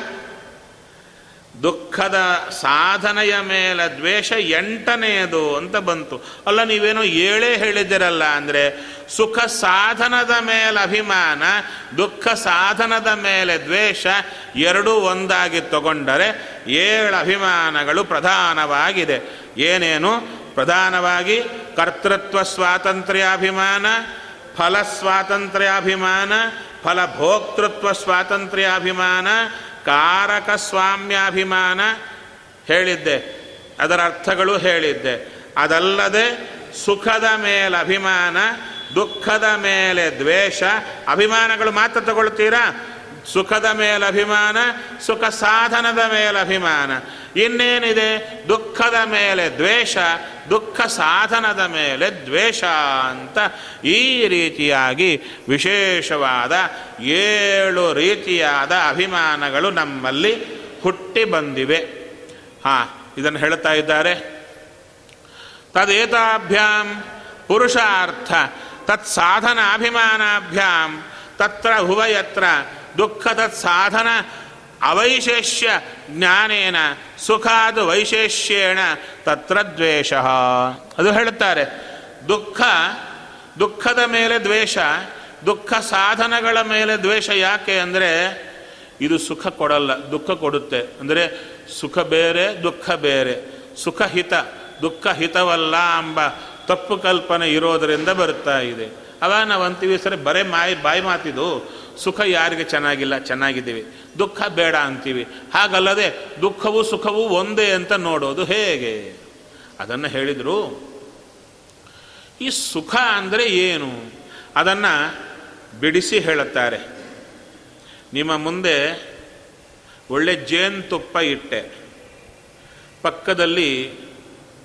ದುಃಖದ ಸಾಧನೆಯ ಮೇಲೆ ದ್ವೇಷ 8ನೇದು ಅಂತ ಬಂತು. ಅಲ್ಲ, ನೀವೇನೋ 7 ಹೇಳಿದಿರಲ್ಲ ಅಂದರೆ, ಸುಖ ಸಾಧನದ ಮೇಲೆ ಅಭಿಮಾನ, ದುಃಖ ಸಾಧನದ ಮೇಲೆ ದ್ವೇಷ ಎರಡೂ ಒಂದಾಗಿ ತಗೊಂಡರೆ 7 ಅಭಿಮಾನಗಳು ಪ್ರಧಾನವಾಗಿದೆ. ಏನೇನು? ಪ್ರಧಾನವಾಗಿ ಕರ್ತೃತ್ವ ಸ್ವಾತಂತ್ರ್ಯಾಭಿಮಾನ, ಫಲ ಸ್ವಾತಂತ್ರ್ಯಾಭಿಮಾನ, ಫಲಭೋಕ್ತೃತ್ವ ಸ್ವಾತಂತ್ರ್ಯಾಭಿಮಾನ, ಕಾರಕ ಸ್ವಾಮ್ಯಾಭಿಮಾನ ಹೇಳಿದ್ದೆ, ಅದರ ಅರ್ಥಗಳು ಹೇಳಿದ್ದೆ. ಅದಲ್ಲದೆ ಸುಖದ ಮೇಲೆ ಅಭಿಮಾನ, ದುಃಖದ ಮೇಲೆ ದ್ವೇಷ. ಅಭಿಮಾನಗಳು ಮಾತ್ರ ತಗೊಳ್ತೀರಾ? ಸುಖದ ಮೇಲೆ ಅಭಿಮಾನ, ಸುಖ ಸಾಧನದ ಮೇಲೆ ಅಭಿಮಾನ, ಇನ್ನೇನಿದೆ ದುಃಖದ ಮೇಲೆ ದ್ವೇಷ, ದುಃಖ ಸಾಧನದ ಮೇಲೆ ದ್ವೇಷ ಅಂತ ಈ ರೀತಿಯಾಗಿ ವಿಶೇಷವಾದ 7 ರೀತಿಯಾದ ಅಭಿಮಾನಗಳು ನಮ್ಮಲ್ಲಿ ಹುಟ್ಟಿ ಬಂದಿವೆ. ಇದನ್ನು ಹೇಳ್ತಾ ಇದ್ದಾರೆ. ತದೇತಾಭ್ಯಾಂ ಪುರುಷಾರ್ಥ ತತ್ಸಾಧನ ಅಭಿಮಾನಾಭ್ಯಾಂ ತತ್ರ ಹುವಯತ್ರ ದುಃಖದ ಸಾಧನ ಅವೈಶೇಷ್ಯ ಜ್ಞಾನೇನ ಸುಖಾದು ವೈಶೇಷ್ಯೇಣ ತತ್ರ ದ್ವೇಷ. ಅದು ಹೇಳುತ್ತಾರೆ, ದುಃಖದ ಮೇಲೆ ದ್ವೇಷ, ದುಃಖ ಸಾಧನಗಳ ಮೇಲೆ ದ್ವೇಷ. ಯಾಕೆ ಅಂದರೆ ಇದು ಸುಖ ಕೊಡಲ್ಲ, ದುಃಖ ಕೊಡುತ್ತೆ. ಅಂದರೆ ಸುಖ ಬೇರೆ, ದುಃಖ ಬೇರೆ, ಸುಖಹಿತ ದುಃಖಹಿತವಲ್ಲ ಎಂಬ ತಪ್ಪು ಕಲ್ಪನೆ ಇರೋದರಿಂದ ಬರ್ತಾ ಇದೆ. ಅವಾಗ ನಾವು ಅಂತೀವಿ, ಸರಿ ಬರೇ ಬಾಯಿ ಮಾತಿದು, ಸುಖ ಯಾರಿಗೆ ಚೆನ್ನಾಗಿಲ್ಲ, ಚೆನ್ನಾಗಿದ್ದೀವಿ, ದುಃಖ ಬೇಡ ಅಂತೀವಿ. ಹಾಗಲ್ಲದೆ ದುಃಖವೂ ಸುಖವೂ ಒಂದೇ ಅಂತ ನೋಡೋದು ಹೇಗೆ? ಅದನ್ನು ಹೇಳಿದರು. ಈ ಸುಖ ಅಂದರೆ ಏನು ಅದನ್ನು ಬಿಡಿಸಿ ಹೇಳುತ್ತಾರೆ. ನಿಮ್ಮ ಮುಂದೆ ಒಳ್ಳೆ ಜೇನುತುಪ್ಪ ಇಟ್ಟೆ, ಪಕ್ಕದಲ್ಲಿ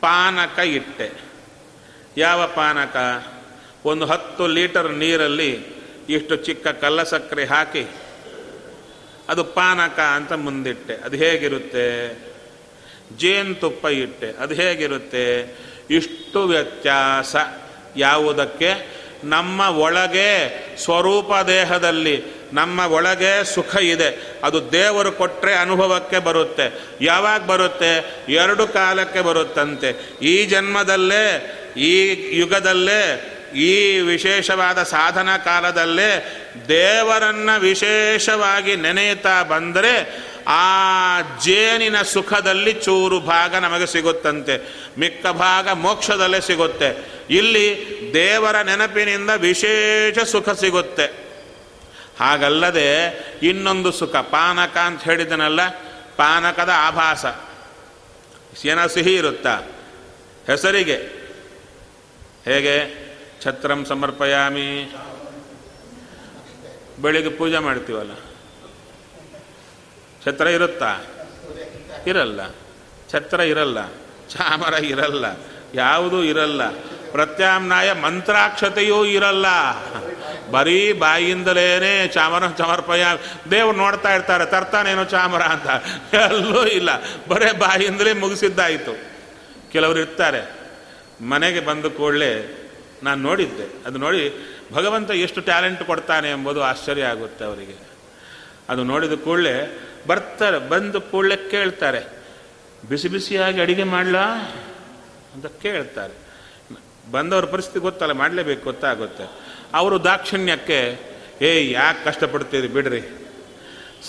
ಪಾನಕ ಇಟ್ಟೆ. ಯಾವ ಪಾನಕ? ಒಂದು 10 ಲೀಟರ್ ನೀರಲ್ಲಿ ಇಷ್ಟು ಚಿಕ್ಕ ಕಲ್ಲಸಕ್ಕರೆ ಹಾಕಿ ಅದು ಪಾನಕ ಅಂತ ಮುಂದಿಟ್ಟೆ, ಅದು ಹೇಗಿರುತ್ತೆ? ಜೇನುತುಪ್ಪ ಇಟ್ಟೆ, ಅದು ಹೇಗಿರುತ್ತೆ? ಇಷ್ಟು ವ್ಯತ್ಯಾಸ. ಯಾವುದಕ್ಕೆ? ನಮ್ಮ ಒಳಗೆ ಸ್ವರೂಪ ದೇಹದಲ್ಲಿ ನಮ್ಮ ಒಳಗೆ ಸುಖ ಇದೆ, ಅದು ದೇವರು ಕೊಟ್ಟರೆ ಅನುಭವಕ್ಕೆ ಬರುತ್ತೆ. ಯಾವಾಗ ಬರುತ್ತೆ? ಎರಡು ಕಾಲಕ್ಕೆ ಬರುತ್ತಂತೆ. ಈ ಜನ್ಮದಲ್ಲೇ, ಈ ಯುಗದಲ್ಲೇ, ಈ ವಿಶೇಷವಾದ ಸಾಧನಾ ಕಾಲದಲ್ಲೇ ದೇವರನ್ನು ವಿಶೇಷವಾಗಿ ನೆನೆಯುತ್ತಾ ಬಂದರೆ ಆ ಜೇನಿನ ಸುಖದಲ್ಲಿ ಚೂರು ಭಾಗ ನಮಗೆ ಸಿಗುತ್ತಂತೆ, ಮಿಕ್ಕ ಭಾಗ ಮೋಕ್ಷದಲ್ಲೇ ಸಿಗುತ್ತೆ. ಇಲ್ಲಿ ದೇವರ ನೆನಪಿನಿಂದ ವಿಶೇಷ ಸುಖ ಸಿಗುತ್ತೆ. ಹಾಗಲ್ಲದೆ ಇನ್ನೊಂದು ಸುಖ, ಪಾನಕ ಅಂತ ಹೇಳಿದನಲ್ಲ, ಪಾನಕದ ಆಭಾಸ. ಏನೋ ಸಿಹಿ ಇರುತ್ತಾ ಹೆಸರಿಗೆ? ಹೇಗೆ? ಛತ್ರಂ ಸಮರ್ಪಯಾಮಿ, ಬೆಳಿಗ್ಗೆ ಪೂಜೆ ಮಾಡ್ತೀವಲ್ಲ, ಛತ್ರ ಇರುತ್ತಾ? ಇರಲ್ಲ. ಛತ್ರ ಇರಲ್ಲ, ಚಾಮರ ಇರಲ್ಲ, ಯಾವುದೂ ಇರಲ್ಲ. ಪ್ರತ್ಯಾಮ್ನಾಯ ಮಂತ್ರಾಕ್ಷತೆಯೂ ಇರಲ್ಲ. ಬರೀ ಬಾಯಿಂದಲೇ ಚಾಮರ ಸಮರ್ಪಯ. ದೇವ್ರು ನೋಡ್ತಾ ಇರ್ತಾರೆ, ತರ್ತಾನೇನೋ ಚಾಮರ ಅಂತ, ಎಲ್ಲೂ ಇಲ್ಲ, ಬರೀ ಬಾಯಿಂದಲೇ ಮುಗಿಸಿದ್ದಾಯಿತು. ಕೆಲವರು ಇರ್ತಾರೆ, ಮನೆಗೆ ಬಂದ ಕೂಡಲೇ ನಾನು ನೋಡಿದ್ದೆ, ಅದು ನೋಡಿ ಭಗವಂತ ಎಷ್ಟು ಟ್ಯಾಲೆಂಟ್ ಕೊಡ್ತಾನೆ ಎಂಬುದು ಆಶ್ಚರ್ಯ ಆಗುತ್ತೆ ಅವರಿಗೆ. ಅದು ನೋಡಿದ ಕೂಡಲೇ ಬರ್ತಾರೆ, ಬಂದು ಕೂಡಲೇ ಕೇಳ್ತಾರೆ, ಬಿಸಿ ಬಿಸಿಯಾಗಿ ಅಡುಗೆ ಮಾಡಲಾ ಅಂತ ಕೇಳ್ತಾರೆ. ಬಂದವ್ರ ಪರಿಸ್ಥಿತಿ ಗೊತ್ತಲ್ಲ, ಮಾಡಲೇಬೇಕು, ಗೊತ್ತಾಗುತ್ತೆ. ಅವರು ದಾಕ್ಷಿಣ್ಯಕ್ಕೆ, ಏಯ್ ಯಾಕೆ ಕಷ್ಟಪಡ್ತೀರಿ ಬಿಡ್ರಿ,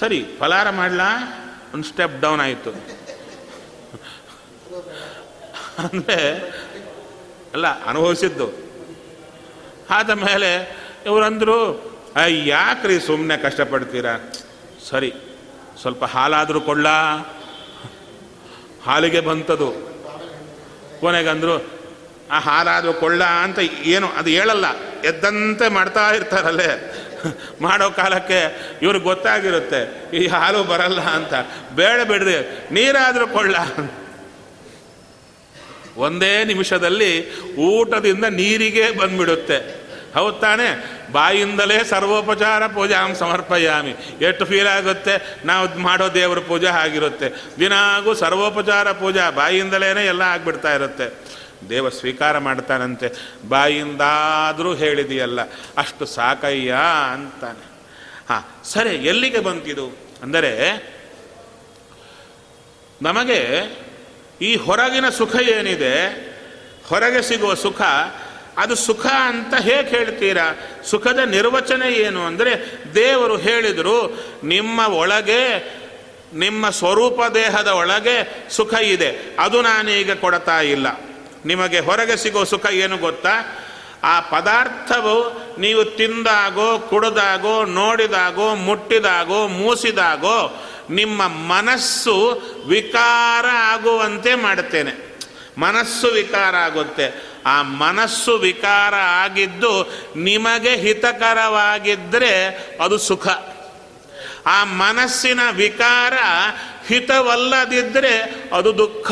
ಸರಿ ಫಲಾರ ಮಾಡಲಾ, ಒಂದು ಸ್ಟೆಪ್ ಡೌನ್ ಆಯಿತು. ಅಂದರೆ ಅಲ್ಲ ಅನುಭವಿಸಿದ್ದು. ಆದ ಮೇಲೆ ಇವರಂದರು, ಯಾಕ್ರಿ ಸುಮ್ಮನೆ ಕಷ್ಟಪಡ್ತೀರಾ, ಸರಿ ಸ್ವಲ್ಪ ಹಾಲಾದರೂ ಕೊಳ್ಳ, ಹಾಲಿಗೆ ಬಂತದು. ಕೊನೆಗಂದರು, ಆ ಹಾಲಾದರೂ ಕೊಳ್ಳ ಅಂತ ಏನು ಅದು ಹೇಳಲ್ಲ, ಎದ್ದಂತೆ ಮಾಡ್ತಾ ಇರ್ತಾರಲ್ಲೇ. ಮಾಡೋ ಕಾಲಕ್ಕೆ ಇವ್ರಿಗೆ ಗೊತ್ತಾಗಿರುತ್ತೆ ಈ ಹಾಲು ಬರಲ್ಲ ಅಂತ, ಬೇಡ ಬಿಡ್ರಿ ನೀರಾದರೂ ಕೊಳ್ಳ. ಒಂದೇ ನಿಮಿಷದಲ್ಲಿ ಊಟದಿಂದ ನೀರಿಗೆ ಬಂದ್ಬಿಡುತ್ತೆ, ಹೌದು ತಾನೆ? ಬಾಯಿಂದಲೇ ಸರ್ವೋಪಚಾರ ಪೂಜಾಂ ಸಮರ್ಪಯಾಮಿ. ಎಷ್ಟು ಫೀಲ್ ಆಗುತ್ತೆ ನಾವು ಮಾಡೋ ದೇವರ ಪೂಜೆ ಆಗಿರುತ್ತೆ. ದಿನಾಗೂ ಸರ್ವೋಪಚಾರ ಪೂಜಾ ಬಾಯಿಂದಲೇ ಎಲ್ಲ ಆಗಿಬಿಡ್ತಾ ಇರುತ್ತೆ. ದೇವ ಸ್ವೀಕಾರ ಮಾಡ್ತಾನಂತೆ, ಬಾಯಿಂದಾದರೂ ಹೇಳಿದೆಯಲ್ಲ ಅಷ್ಟು ಸಾಕಯ್ಯ ಅಂತಾನೆ. ಹಾಂ ಸರಿ, ಎಲ್ಲಿಗೆ ಬಂತಿದು ಅಂದರೆ, ನಮಗೆ ಈ ಹೊರಗಿನ ಸುಖ ಏನಿದೆ, ಹೊರಗೆ ಸಿಗುವ ಸುಖ, ಅದು ಸುಖ ಅಂತ ಹೇಗೆ ಹೇಳ್ತೀರಾ? ಸುಖದ ನಿರ್ವಚನೆ ಏನು ಅಂದರೆ, ದೇವರು ಹೇಳಿದರು ನಿಮ್ಮ ಒಳಗೆ, ನಿಮ್ಮ ಸ್ವರೂಪ ದೇಹದ ಒಳಗೆ ಸುಖ ಇದೆ, ಅದು ನಾನೀಗ ಕೊಡ್ತಾ ಇಲ್ಲ ನಿಮಗೆ. ಹೊರಗೆ ಸಿಗೋ ಸುಖ ಏನು ಗೊತ್ತಾ? ಆ ಪದಾರ್ಥವು ನೀವು ತಿಂದಾಗೋ, ಕುಡಿದಾಗೋ, ನೋಡಿದಾಗೋ, ಮುಟ್ಟಿದಾಗೋ, ಮೂಸಿದಾಗೋ ನಿಮ್ಮ ಮನಸ್ಸು ವಿಕಾರ ಆಗುವಂತೆ ಮಾಡ್ತೇನೆ. ಮನಸ್ಸು ವಿಕಾರ ಆಗುತ್ತೆ. ಆ ಮನಸ್ಸು ವಿಕಾರ ಆಗಿದ್ದು ನಿಮಗೆ ಹಿತಕರವಾಗಿದ್ದರೆ ಅದು ಸುಖ. ಆ ಮನಸ್ಸಿನ ವಿಕಾರ ಹಿತವಲ್ಲದಿದ್ದರೆ ಅದು ದುಃಖ.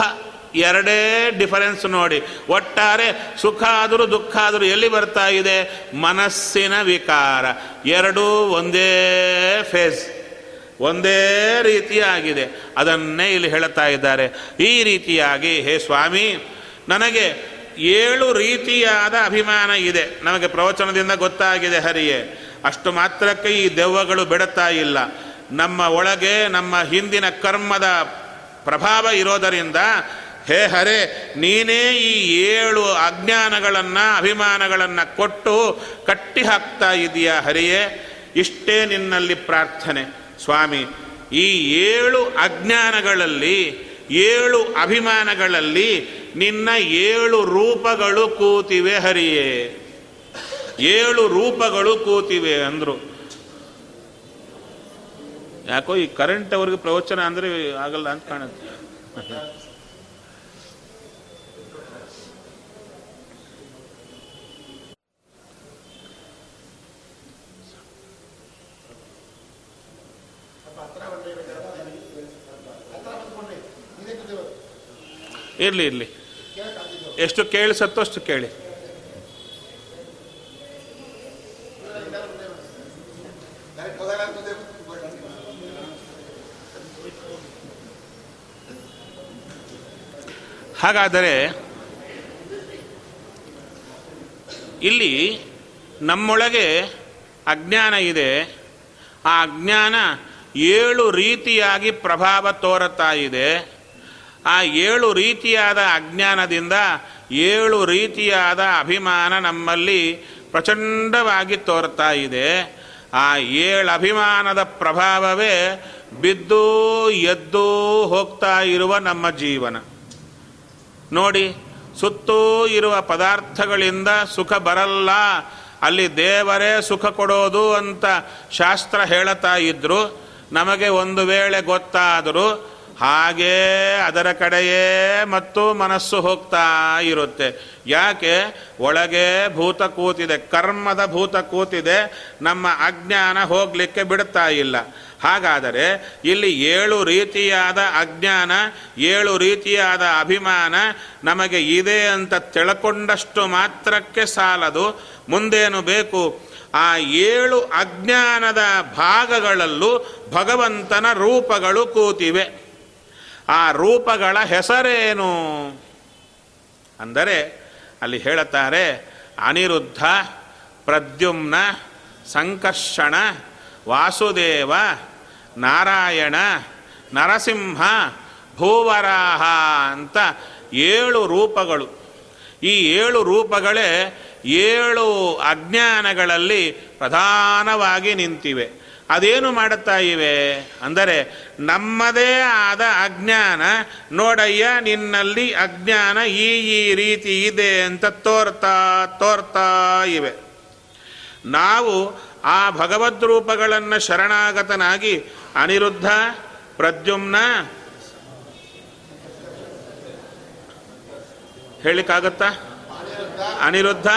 ಎರಡೇ ಡಿಫರೆನ್ಸ್ ನೋಡಿ. ಒಟ್ಟಾರೆ ಸುಖ ಆದರೂ ದುಃಖ ಆದರೂ ಎಲ್ಲಿ ಬರ್ತಾ ಇದೆ? ಮನಸ್ಸಿನ ವಿಕಾರ. ಎರಡೂ ಒಂದೇ ಫೇಸ್, ಒಂದೇ ರೀತಿಯಾಗಿದೆ. ಅದನ್ನೇ ಇಲ್ಲಿ ಹೇಳ್ತಾ ಇದ್ದಾರೆ. ಈ ರೀತಿಯಾಗಿ ಹೇ ಸ್ವಾಮಿ, ನನಗೆ 7 ರೀತಿಯಾದ ಅಭಿಮಾನ ಇದೆ, ನಮಗೆ ಪ್ರವಚನದಿಂದ ಗೊತ್ತಾಗಿದೆ ಹರಿಯೇ. ಅಷ್ಟು ಮಾತ್ರಕ್ಕೆ ಈ ದೆವ್ವಗಳು ಬಿಡುತ್ತಾ ಇಲ್ಲ. ನಮ್ಮ ಒಳಗೆ ನಮ್ಮ ಹಿಂದಿನ ಕರ್ಮದ ಪ್ರಭಾವ ಇರೋದರಿಂದ ಹೇ ಹರೇ, ನೀನೇ ಈ 7 ಅಜ್ಞಾನಗಳನ್ನು, ಅಭಿಮಾನಗಳನ್ನು ಕೊಟ್ಟು ಕಟ್ಟಿ ಹಾಕ್ತಾ ಇದೆಯಾ ಹರಿಯೇ. ಇಷ್ಟೇ ನಿನ್ನಲ್ಲಿ ಪ್ರಾರ್ಥನೆ ಸ್ವಾಮಿ. ಈ 7 ಅಜ್ಞಾನಗಳಲ್ಲಿ, 7 ಅಭಿಮಾನಗಳಲ್ಲಿ ನಿನ್ನ 7 ರೂಪಗಳು ಕೂತಿವೆ ಹರಿಯೇ. 7 ರೂಪಗಳು ಕೂತಿವೆ ಅಂದರು. ಯಾಕೋ ಈ ಕರೆಂಟ್ ಅವ್ರಿಗೆ ಪ್ರವಚನ ಅಂದರೆ ಆಗಲ್ಲ ಅಂತ ಕಾಣುತ್ತೆ. ಇರಲಿ ಇರಲಿ, ಎಷ್ಟು ಕೇಳಿಸತ್ತೋ ಅಷ್ಟು ಕೇಳಿ. ಹಾಗಾದರೆ ಇಲ್ಲಿ ನಮ್ಮೊಳಗೆ ಅಜ್ಞಾನ ಇದೆ. ಆ ಅಜ್ಞಾನ 7 ರೀತಿಯಾಗಿ ಪ್ರಭಾವ ತೋರುತ್ತಾ ಇದೆ. ಆ 7 ರೀತಿಯಾದ ಅಜ್ಞಾನದಿಂದ 7 ರೀತಿಯಾದ ಅಭಿಮಾನ ನಮ್ಮಲ್ಲಿ ಪ್ರಚಂಡವಾಗಿ ತೋರ್ತಾ ಇದೆ. ಆ 7 ಅಭಿಮಾನದ ಪ್ರಭಾವವೇ ಬಿದ್ದು ಎದ್ದು ಹೋಗ್ತಾ ಇರುವ ನಮ್ಮ ಜೀವನ. ನೋಡಿ, ಸುತ್ತೂ ಇರುವ ಪದಾರ್ಥಗಳಿಂದ ಸುಖ ಬರಲ್ಲ, ಅಲ್ಲಿ ದೇವರೇ ಸುಖ ಕೊಡೋದು ಅಂತ ಶಾಸ್ತ್ರ ಹೇಳುತ್ತಾ ಇದ್ರು. ನಮಗೆ ಒಂದು ವೇಳೆ ಗೊತ್ತಾದರೂ ಹಾಗೇ ಅದರ ಕಡೆಯೇ ಮತ್ತು ಮನಸ್ಸು ಹೋಗ್ತಾ ಇರುತ್ತೆ. ಯಾಕೆ? ಒಳಗೆ ಭೂತ ಕೂತಿದೆ, ಕರ್ಮದ ಭೂತ ಕೂತಿದೆ, ನಮ್ಮ ಅಜ್ಞಾನ ಹೋಗಲಿಕ್ಕೆ ಬಿಡ್ತಾ ಇಲ್ಲ. ಹಾಗಾದರೆ ಇಲ್ಲಿ 7 ರೀತಿಯಾದ ಅಜ್ಞಾನ, 7 ರೀತಿಯಾದ ಅಭಿಮಾನ ನಮಗೆ ಇದೆ ಅಂತ ತಿಳ್ಕೊಂಡಷ್ಟು ಮಾತ್ರಕ್ಕೆ ಸಾಲದು, ಮುಂದೇನು ಬೇಕು? ಆ 7 ಅಜ್ಞಾನದ ಭಾಗಗಳಲ್ಲೂ ಭಗವಂತನ ರೂಪಗಳು ಕೂತಿವೆ. ಆ ರೂಪಗಳ ಹೆಸರೇನು ಅಂದರೆ ಅಲ್ಲಿ ಹೇಳುತ್ತಾರೆ, ಅನಿರುದ್ಧ, ಪ್ರದ್ಯುಮ್ನ, ಸಂಕರ್ಷಣ, ವಾಸುದೇವ, ನಾರಾಯಣ, ನರಸಿಂಹ, ಭೂವರಾಹ ಅಂತ 7 ರೂಪಗಳು. ಈ 7 ರೂಪಗಳೇ 7 ಅಜ್ಞಾನಗಳಲ್ಲಿ ಪ್ರಧಾನವಾಗಿ ನಿಂತಿವೆ. ಅದೇನು ಮಾಡುತ್ತಾ ಇವೆ ಅಂದರೆ, ನಮ್ಮದೇ ಆದ ಅಜ್ಞಾನ, ನೋಡಯ್ಯ ನಿನ್ನಲ್ಲಿ ಅಜ್ಞಾನ ಈ ರೀತಿ ಇದೆ ಅಂತ ತೋರ್ತಾ ಇವೆ. ನಾವು ಆ ಭಗವದ್ರೂಪಗಳನ್ನು ಶರಣಾಗತನಾಗಿ ಅನಿರುದ್ಧ, ಪ್ರದ್ಯುಮ್ನ, ಹೇಳಿಕ್ಕಾಗತ್ತಾ? ಅನಿರುದ್ಧ,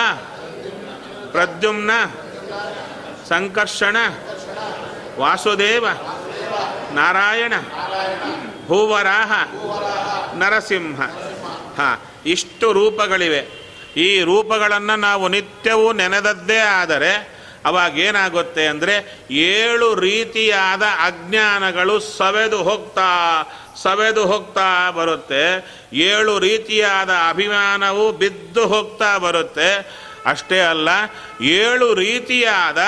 ಪ್ರದ್ಯುಮ್ನ, ಸಂಕರ್ಷಣ, ವಾಸುದೇವ, ನಾರಾಯಣ, ಭೂವರಾಹ, ನರಸಿಂಹ, ಇಷ್ಟು ರೂಪಗಳಿವೆ. ಈ ರೂಪಗಳನ್ನು ನಾವು ನಿತ್ಯವೂ ನೆನೆದದ್ದೇ ಆದರೆ ಅವಾಗೇನಾಗುತ್ತೆ ಅಂದರೆ 7 ರೀತಿಯಾದ ಅಜ್ಞಾನಗಳು ಸವೆದು ಹೋಗ್ತಾ ಬರುತ್ತೆ. 7 ರೀತಿಯಾದ ಅಭಿಮಾನವು ಬಿದ್ದು ಹೋಗ್ತಾ ಬರುತ್ತೆ. ಅಷ್ಟೇ ಅಲ್ಲ, 7 ರೀತಿಯಾದ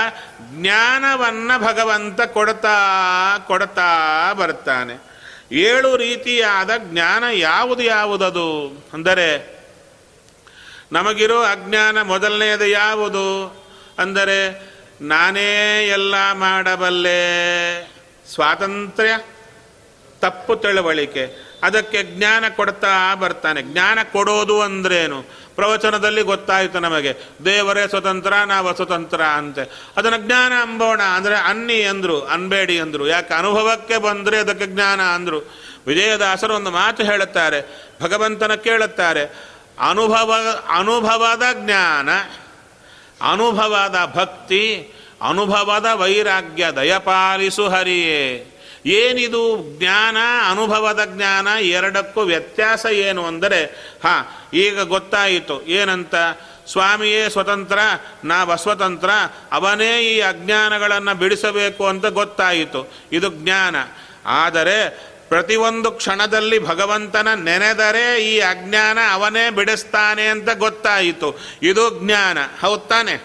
ಜ್ಞಾನವನ್ನು ಭಗವಂತ ಕೊಡ್ತಾ ಬರ್ತಾನೆ. 7 ರೀತಿಯಾದ ಜ್ಞಾನ ಯಾವುದದು ಅಂದರೆ, ನಮಗಿರೋ ಅಜ್ಞಾನ ಮೊದಲನೆಯದು ಯಾವುದು ಅಂದರೆ, ನಾನೇ ಎಲ್ಲ ಮಾಡಬಲ್ಲೆ ಸ್ವಾತಂತ್ರ್ಯ, ತಪ್ಪು ತಿಳುವಳಿಕೆ. ಅದಕ್ಕೆ ಜ್ಞಾನ ಕೊಡ್ತಾ ಬರ್ತಾನೆ. ಜ್ಞಾನ ಕೊಡೋದು ಅಂದ್ರೇನು? ಪ್ರವಚನದಲ್ಲಿ ಗೊತ್ತಾಯಿತು ನಮಗೆ, ದೇವರೇ ಸ್ವತಂತ್ರ, ನಾವು ಸ್ವತಂತ್ರ ಅಂತೆ. ಅದನ್ನು ಜ್ಞಾನ ಅಂಬೋಣ ಅಂದರೆ ಅನ್ಬೇಡಿ ಅಂದರು. ಯಾಕೆ? ಅನುಭವಕ್ಕೆ ಬಂದರೆ ಅದಕ್ಕೆ ಜ್ಞಾನ ಅಂದರು. ವಿಜಯದಾಸರು ಒಂದು ಮಾತು ಹೇಳುತ್ತಾರೆ, ಭಗವಂತನ ಕೇಳುತ್ತಾರೆ, ಅನುಭವದ ಜ್ಞಾನ, ಅನುಭವದ ಭಕ್ತಿ, ಅನುಭವದ ವೈರಾಗ್ಯ ದಯಪಾಲಿಸು ಹರಿಯೇ. ಏನಿದು ಜ್ಞಾನ, ಅನುಭವದ ಜ್ಞಾನ ಎರಡಕ್ಕೂ ವ್ಯತ್ಯಾಸ ಏನು ಅಂದರೆ, ಈಗ ಗೊತ್ತಾಯಿತು ಏನಂತ, ಸ್ವಾಮಿಯೇ ಸ್ವತಂತ್ರ, ನಾವು ಅಸ್ವತಂತ್ರ, ಅವನೇ ಈ ಅಜ್ಞಾನಗಳನ್ನು ಬಿಡಿಸಬೇಕು ಅಂತ ಗೊತ್ತಾಯಿತು. ಇದು ಜ್ಞಾನ. ಆದರೆ ಪ್ರತಿಯೊಂದು ಕ್ಷಣದಲ್ಲಿ ಭಗವಂತನ ನೆನೆದರೆ ಈ ಅಜ್ಞಾನ ಅವನೇ ಬಿಡಿಸ್ತಾನೆ ಅಂತ ಗೊತ್ತಾಯಿತು. ಇದು ಜ್ಞಾನ, ಹೌದು ತಾನೆ?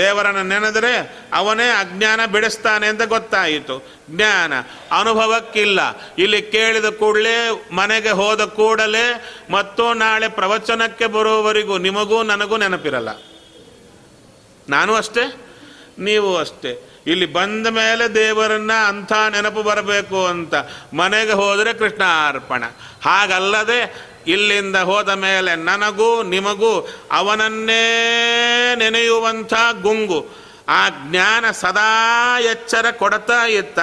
ದೇವರನ್ನು ನೆನೆದರೆ ಅವನೇ ಅಜ್ಞಾನ ಬಿಡಿಸ್ತಾನೆ ಅಂತ ಗೊತ್ತಾಯಿತು, ಜ್ಞಾನ. ಅನುಭವಕ್ಕಿಲ್ಲ. ಇಲ್ಲಿ ಕೇಳಿದ ಕೂಡಲೇ, ಮನೆಗೆ ಹೋದ ಕೂಡಲೇ ಮತ್ತು ನಾಳೆ ಪ್ರವಚನಕ್ಕೆ ಬರುವವರೆಗೂ ನಿಮಗೂ ನನಗೂ ನೆನಪಿರಲ್ಲ. ನಾನು ಅಷ್ಟೇ, ನೀವು ಅಷ್ಟೇ. ಇಲ್ಲಿ ಬಂದ ಮೇಲೆ ದೇವರನ್ನ ಅಂಥ ನೆನಪು ಬರಬೇಕು ಅಂತ ಮನೆಗೆ ಹೋದರೆ ಕೃಷ್ಣಾರ್ಪಣ. ಹಾಗಲ್ಲದೆ ಇಲ್ಲಿಂದ ಹೋದ ಮೇಲೆ ನನಗೂ ನಿಮಗೂ ಅವನನ್ನೇ ನೆನೆಯುವಂಥ ಗುಂಗು, ಆ ಜ್ಞಾನ ಸದಾ ಎಚ್ಚರ ಕೊಡ್ತಾ ಇತ್ತ.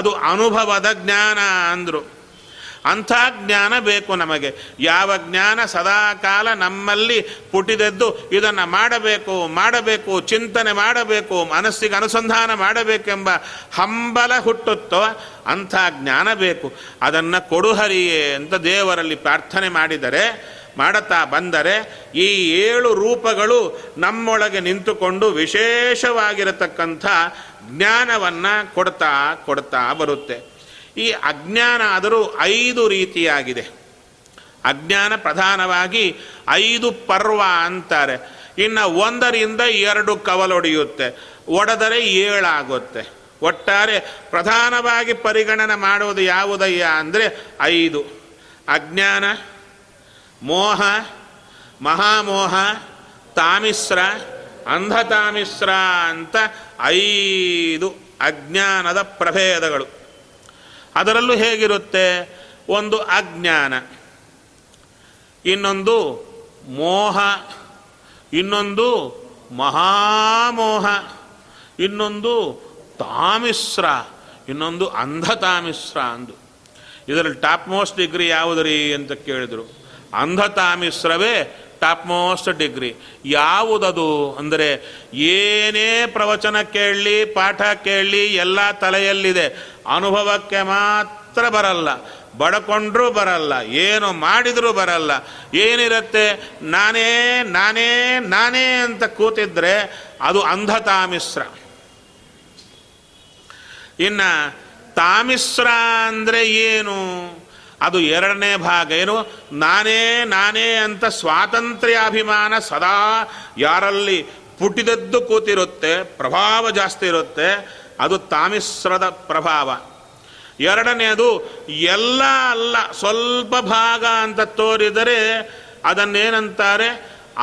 ಅದು ಅನುಭವದ ಜ್ಞಾನ ಅಂದರು. ಅಂಥ ಜ್ಞಾನ ಬೇಕು ನಮಗೆ. ಯಾವ ಜ್ಞಾನ ಸದಾ ಕಾಲ ನಮ್ಮಲ್ಲಿ ಪುಟಿದೆದ್ದು ಇದನ್ನು ಮಾಡಬೇಕು, ಚಿಂತನೆ ಮಾಡಬೇಕು, ಮನಸ್ಸಿಗೆ ಅನುಸಂಧಾನ ಮಾಡಬೇಕೆಂಬ ಹಂಬಲ ಹುಟ್ಟುತ್ತೋ ಅಂಥ ಜ್ಞಾನ ಬೇಕು. ಅದನ್ನು ಕೊಡು ಹರಿಯೇ ಅಂತ ದೇವರಲ್ಲಿ ಪ್ರಾರ್ಥನೆ ಮಾಡುತ್ತಾ ಬಂದರೆ ಈ 7 ರೂಪಗಳು ನಮ್ಮೊಳಗೆ ನಿಂತುಕೊಂಡು ವಿಶೇಷವಾಗಿರತಕ್ಕಂಥ ಜ್ಞಾನವನ್ನು ಕೊಡ್ತಾ ಬರುತ್ತೆ. ಈ ಅಜ್ಞಾನ ಆದರೂ 5 ರೀತಿಯಾಗಿದೆ. ಅಜ್ಞಾನ ಪ್ರಧಾನವಾಗಿ 5 ಪರ್ವ ಅಂತಾರೆ. ಇನ್ನು 1ರಿಂದ 2 ಕವಲೊಡೆಯುತ್ತೆ, ಒಡೆದರೆ 7 ಆಗುತ್ತೆ. ಒಟ್ಟಾರೆ ಪ್ರಧಾನವಾಗಿ ಪರಿಗಣನೆ ಮಾಡೋದು ಯಾವುದಯ್ಯ ಅಂದರೆ 5: ಅಜ್ಞಾನ, ಮೋಹ, ಮಹಾಮೋಹ, ತಾಮಿಸ್ರ, ಅಂಧತಾಮಿಸ್ರ ಅಂತ 5 ಅಜ್ಞಾನದ ಪ್ರಭೇದಗಳು. ಅದರಲ್ಲೂ ಹೇಗಿರುತ್ತೆ, ಒಂದು ಅಜ್ಞಾನ, ಇನ್ನೊಂದು ಮೋಹ, ಇನ್ನೊಂದು ಮಹಾಮೋಹ, ಇನ್ನೊಂದು ತಾಮಿಸ್ರ, ಇನ್ನೊಂದು ಅಂಧತಾಮಿಸ್ರ ಅಂದು. ಇದರಲ್ಲಿ ಟಾಪ್ ಮೋಸ್ಟ್ ಡಿಗ್ರಿ ಯಾವುದ್ರಿ ಅಂತ ಕೇಳಿದರು. ಅಂಧತಾಮಿಸ್ರವೇ ಟಾಪ್ ಮೋಸ್ಟ್ ಡಿಗ್ರಿ. ಯಾವುದದು ಅಂದರೆ, ಏನೇ ಪ್ರವಚನ ಕೇಳಲಿ, ಪಾಠ ಕೇಳಲಿ, ಎಲ್ಲ ತಲೆಯಲ್ಲಿದೆ, ಅನುಭವಕ್ಕೆ ಮಾತ್ರ ಬರಲ್ಲ. ಬಡ್ಕೊಂಡ್ರೂ ಬರಲ್ಲ, ಏನು ಮಾಡಿದರೂ ಬರಲ್ಲ. ಏನಿರುತ್ತೆ, ನಾನೇ ನಾನೇ ನಾನೇ ಅಂತ ಕೂತಿದ್ರೆ ಅದು ಅಂಧತಾಮಿಸ್ರ. ಇನ್ನು ತಾಮಿಸ್ರ ಅಂದರೆ ಏನು, ಅದು 2ನೇ ಭಾಗ. ಏನು, ನಾನೇ ನಾನೇ ಅಂತ ಸ್ವಾತಂತ್ರ್ಯಾಭಿಮಾನ ಸದಾ ಯಾರಲ್ಲಿ ಪುಟಿದದ್ದು ಕೂತಿರುತ್ತೆ, ಪ್ರಭಾವ ಜಾಸ್ತಿ ಇರುತ್ತೆ, ಅದು ತಾಮಿಸ್ರದ ಪ್ರಭಾವ. 2ನೇದು ಎಲ್ಲ ಅಲ್ಲ, ಸ್ವಲ್ಪ ಭಾಗ ಅಂತ ತೋರಿದರೆ ಅದನ್ನೇನಂತಾರೆ,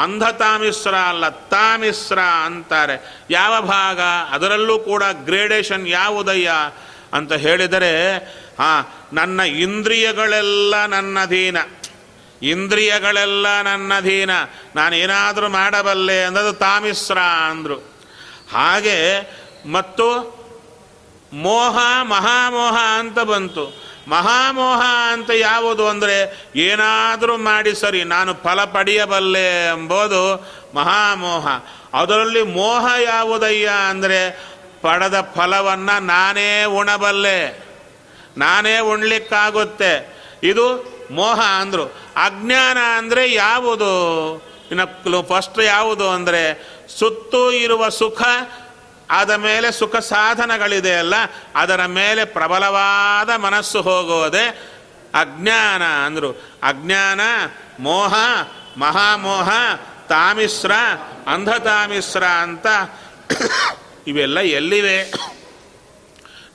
ಅಂಧತಾಮಿಸ್ರ ಅಲ್ಲ ತಾಮಿಸ್ರ ಅಂತಾರೆ. ಯಾವ ಭಾಗ, ಅದರಲ್ಲೂ ಕೂಡ ಗ್ರೇಡೇಶನ್ ಯಾವುದಯ್ಯ ಅಂತ ಹೇಳಿದರೆ, ನನ್ನ ಇಂದ್ರಿಯಗಳೆಲ್ಲ ನನ್ನಧೀನ, ಇಂದ್ರಿಯಗಳೆಲ್ಲ ನನ್ನಧೀನ, ನಾನೇನಾದರೂ ಮಾಡಬಲ್ಲೆ ಅಂದದು ತಾಮಿಸ್ರ ಅಂದರು. ಹಾಗೆ ಮತ್ತು ಮೋಹ, ಮಹಾಮೋಹ ಅಂತ ಬಂತು. ಮಹಾಮೋಹ ಅಂತ ಯಾವುದು ಅಂದರೆ, ಏನಾದರೂ ಮಾಡಿ ಸರಿ ನಾನು ಫಲ ಪಡೆಯಬಲ್ಲೆ ಎಂಬುದು ಮಹಾಮೋಹ. ಅದರಲ್ಲಿ ಮೋಹ ಯಾವುದಯ್ಯ ಅಂದರೆ, ಪಡೆದ ಫಲವನ್ನು ನಾನೇ ಉಣಬಲ್ಲೆ, ನಾನೇ ಉಣ್ಲಿಕ್ಕಾಗುತ್ತೆ, ಇದು ಮೋಹ ಅಂದರು. ಅಜ್ಞಾನ ಅಂದರೆ ಯಾವುದು, ಇನ್ನು ಫಸ್ಟ್ ಯಾವುದು ಅಂದರೆ, ಸುತ್ತು ಇರುವ ಸುಖ, ಅದರ ಮೇಲೆ ಸುಖ ಸಾಧನಗಳಿದೆಯಲ್ಲ, ಅದರ ಮೇಲೆ ಪ್ರಬಲವಾದ ಮನಸ್ಸು ಹೋಗೋದೆ ಅಜ್ಞಾನ ಅಂದರು. ಅಜ್ಞಾನ, ಮೋಹ, ಮಹಾಮೋಹ, ತಾಮಿಸ್ರ, ಅಂಧತಾಮಿಸ್ರ ಅಂತ ಇವೆಲ್ಲ ಎಲ್ಲಿವೆ,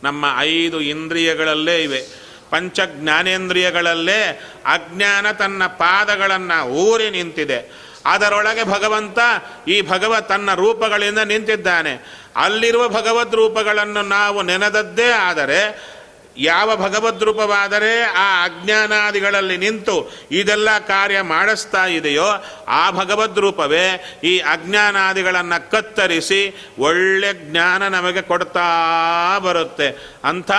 ನಮ್ಮ 5 ಇಂದ್ರಿಯಗಳಲ್ಲೇ ಇವೆ, 5 ಜ್ಞಾನೇಂದ್ರಿಯಗಳಲ್ಲೇ ಅಜ್ಞಾನ ತನ್ನ ಪಾದಗಳನ್ನು ಊರಿ ನಿಂತಿದೆ. ಅದರೊಳಗೆ ಭಗವಂತ, ಈ ಭಗವತ್ ತನ್ನ ರೂಪಗಳಿಂದ ನಿಂತಿದ್ದಾನೆ. ಅಲ್ಲಿರುವ ಭಗವದ್ ರೂಪಗಳನ್ನು ನಾವು ನೆನೆದದ್ದೇ ಆದರೆ, ಯಾವ ಭಗವದ್ ರೂಪವಾದರೆ ಆ ಅಜ್ಞಾನಾದಿಗಳಲ್ಲಿ ನಿಂತು ಇದೆಲ್ಲ ಕಾರ್ಯ ಮಾಡಿಸ್ತಾ ಇದೆಯೋ ಆ ಭಗವದ್ ರೂಪವೇ ಈ ಅಜ್ಞಾನಾದಿಗಳನ್ನು ಕತ್ತರಿಸಿ ಒಳ್ಳೆ ಜ್ಞಾನ ನಮಗೆ ಕೊಡ್ತಾ ಬರುತ್ತೆ. ಅಂಥ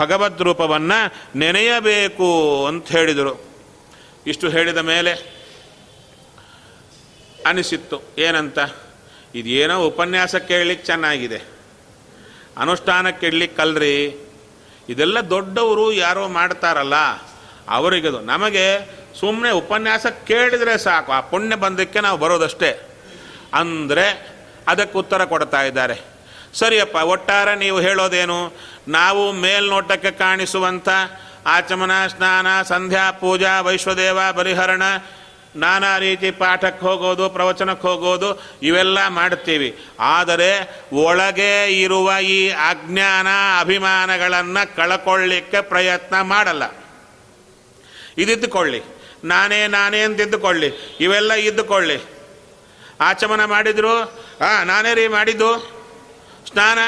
ಭಗವದ್ ರೂಪವನ್ನು ನೆನೆಯಬೇಕು ಅಂತ ಹೇಳಿದರು. ಇಷ್ಟು ಹೇಳಿದ ಮೇಲೆ ಅನಿಸಿತ್ತು ಏನಂತ, ಇದೇನೋ ಉಪನ್ಯಾಸ ಕೇಳಲಿಕ್ಕೆ ಚೆನ್ನಾಗಿದೆ, ಅನುಷ್ಠಾನಕ್ಕೆ ಇಡ್ಲಿಕ್ಕೆ ಕಲ್ರಿ, ಇದೆಲ್ಲ ದೊಡ್ಡವರು ಯಾರೋ ಮಾಡ್ತಾರಲ್ಲ ಅವರಿಗದು, ನಮಗೆ ಸುಮ್ಮನೆ ಉಪನ್ಯಾಸ ಕೇಳಿದರೆ ಸಾಕು, ಆ ಪುಣ್ಯ ಬಂದಕ್ಕೆ ನಾವು ಬರೋದಷ್ಟೇ ಅಂದರೆ ಅದಕ್ಕೆ ಉತ್ತರ ಕೊಡ್ತಾ ಇದ್ದಾರೆ. ಸರಿಯಪ್ಪ, ಒಟ್ಟಾರೆ ನೀವು ಹೇಳೋದೇನು, ನಾವು ಮೇಲ್ನೋಟಕ್ಕೆ ಕಾಣಿಸುವಂಥ ಆಚಮನ, ಸ್ನಾನ, ಸಂಧ್ಯಾ, ಪೂಜಾ, ವೈಶ್ವದೇವ, ಬಲಿಹರಣ, ನಾನಾ ರೀತಿ ಪಾಠಕ್ಕೆ ಹೋಗೋದು, ಪ್ರವಚನಕ್ಕೆ ಹೋಗೋದು, ಇವೆಲ್ಲ ಮಾಡ್ತೀವಿ. ಆದರೆ ಒಳಗೆ ಇರುವ ಈ ಅಜ್ಞಾನ ಅಭಿಮಾನಗಳನ್ನು ಕಳ್ಕೊಳ್ಳಿಕ್ಕೆ ಪ್ರಯತ್ನ ಮಾಡಲ್ಲ. ಇದ್ದುಕೊಳ್ಳಿ, ನಾನೇ ನಾನೇ ಅಂತಿದ್ದುಕೊಳ್ಳಿ, ಇವೆಲ್ಲ ಇದ್ದುಕೊಳ್ಳಿ. ಆಚಮನ ಮಾಡಿದ್ರು, ನಾನೇ ರೀ ಮಾಡಿದ್ದು, ಸ್ನಾನ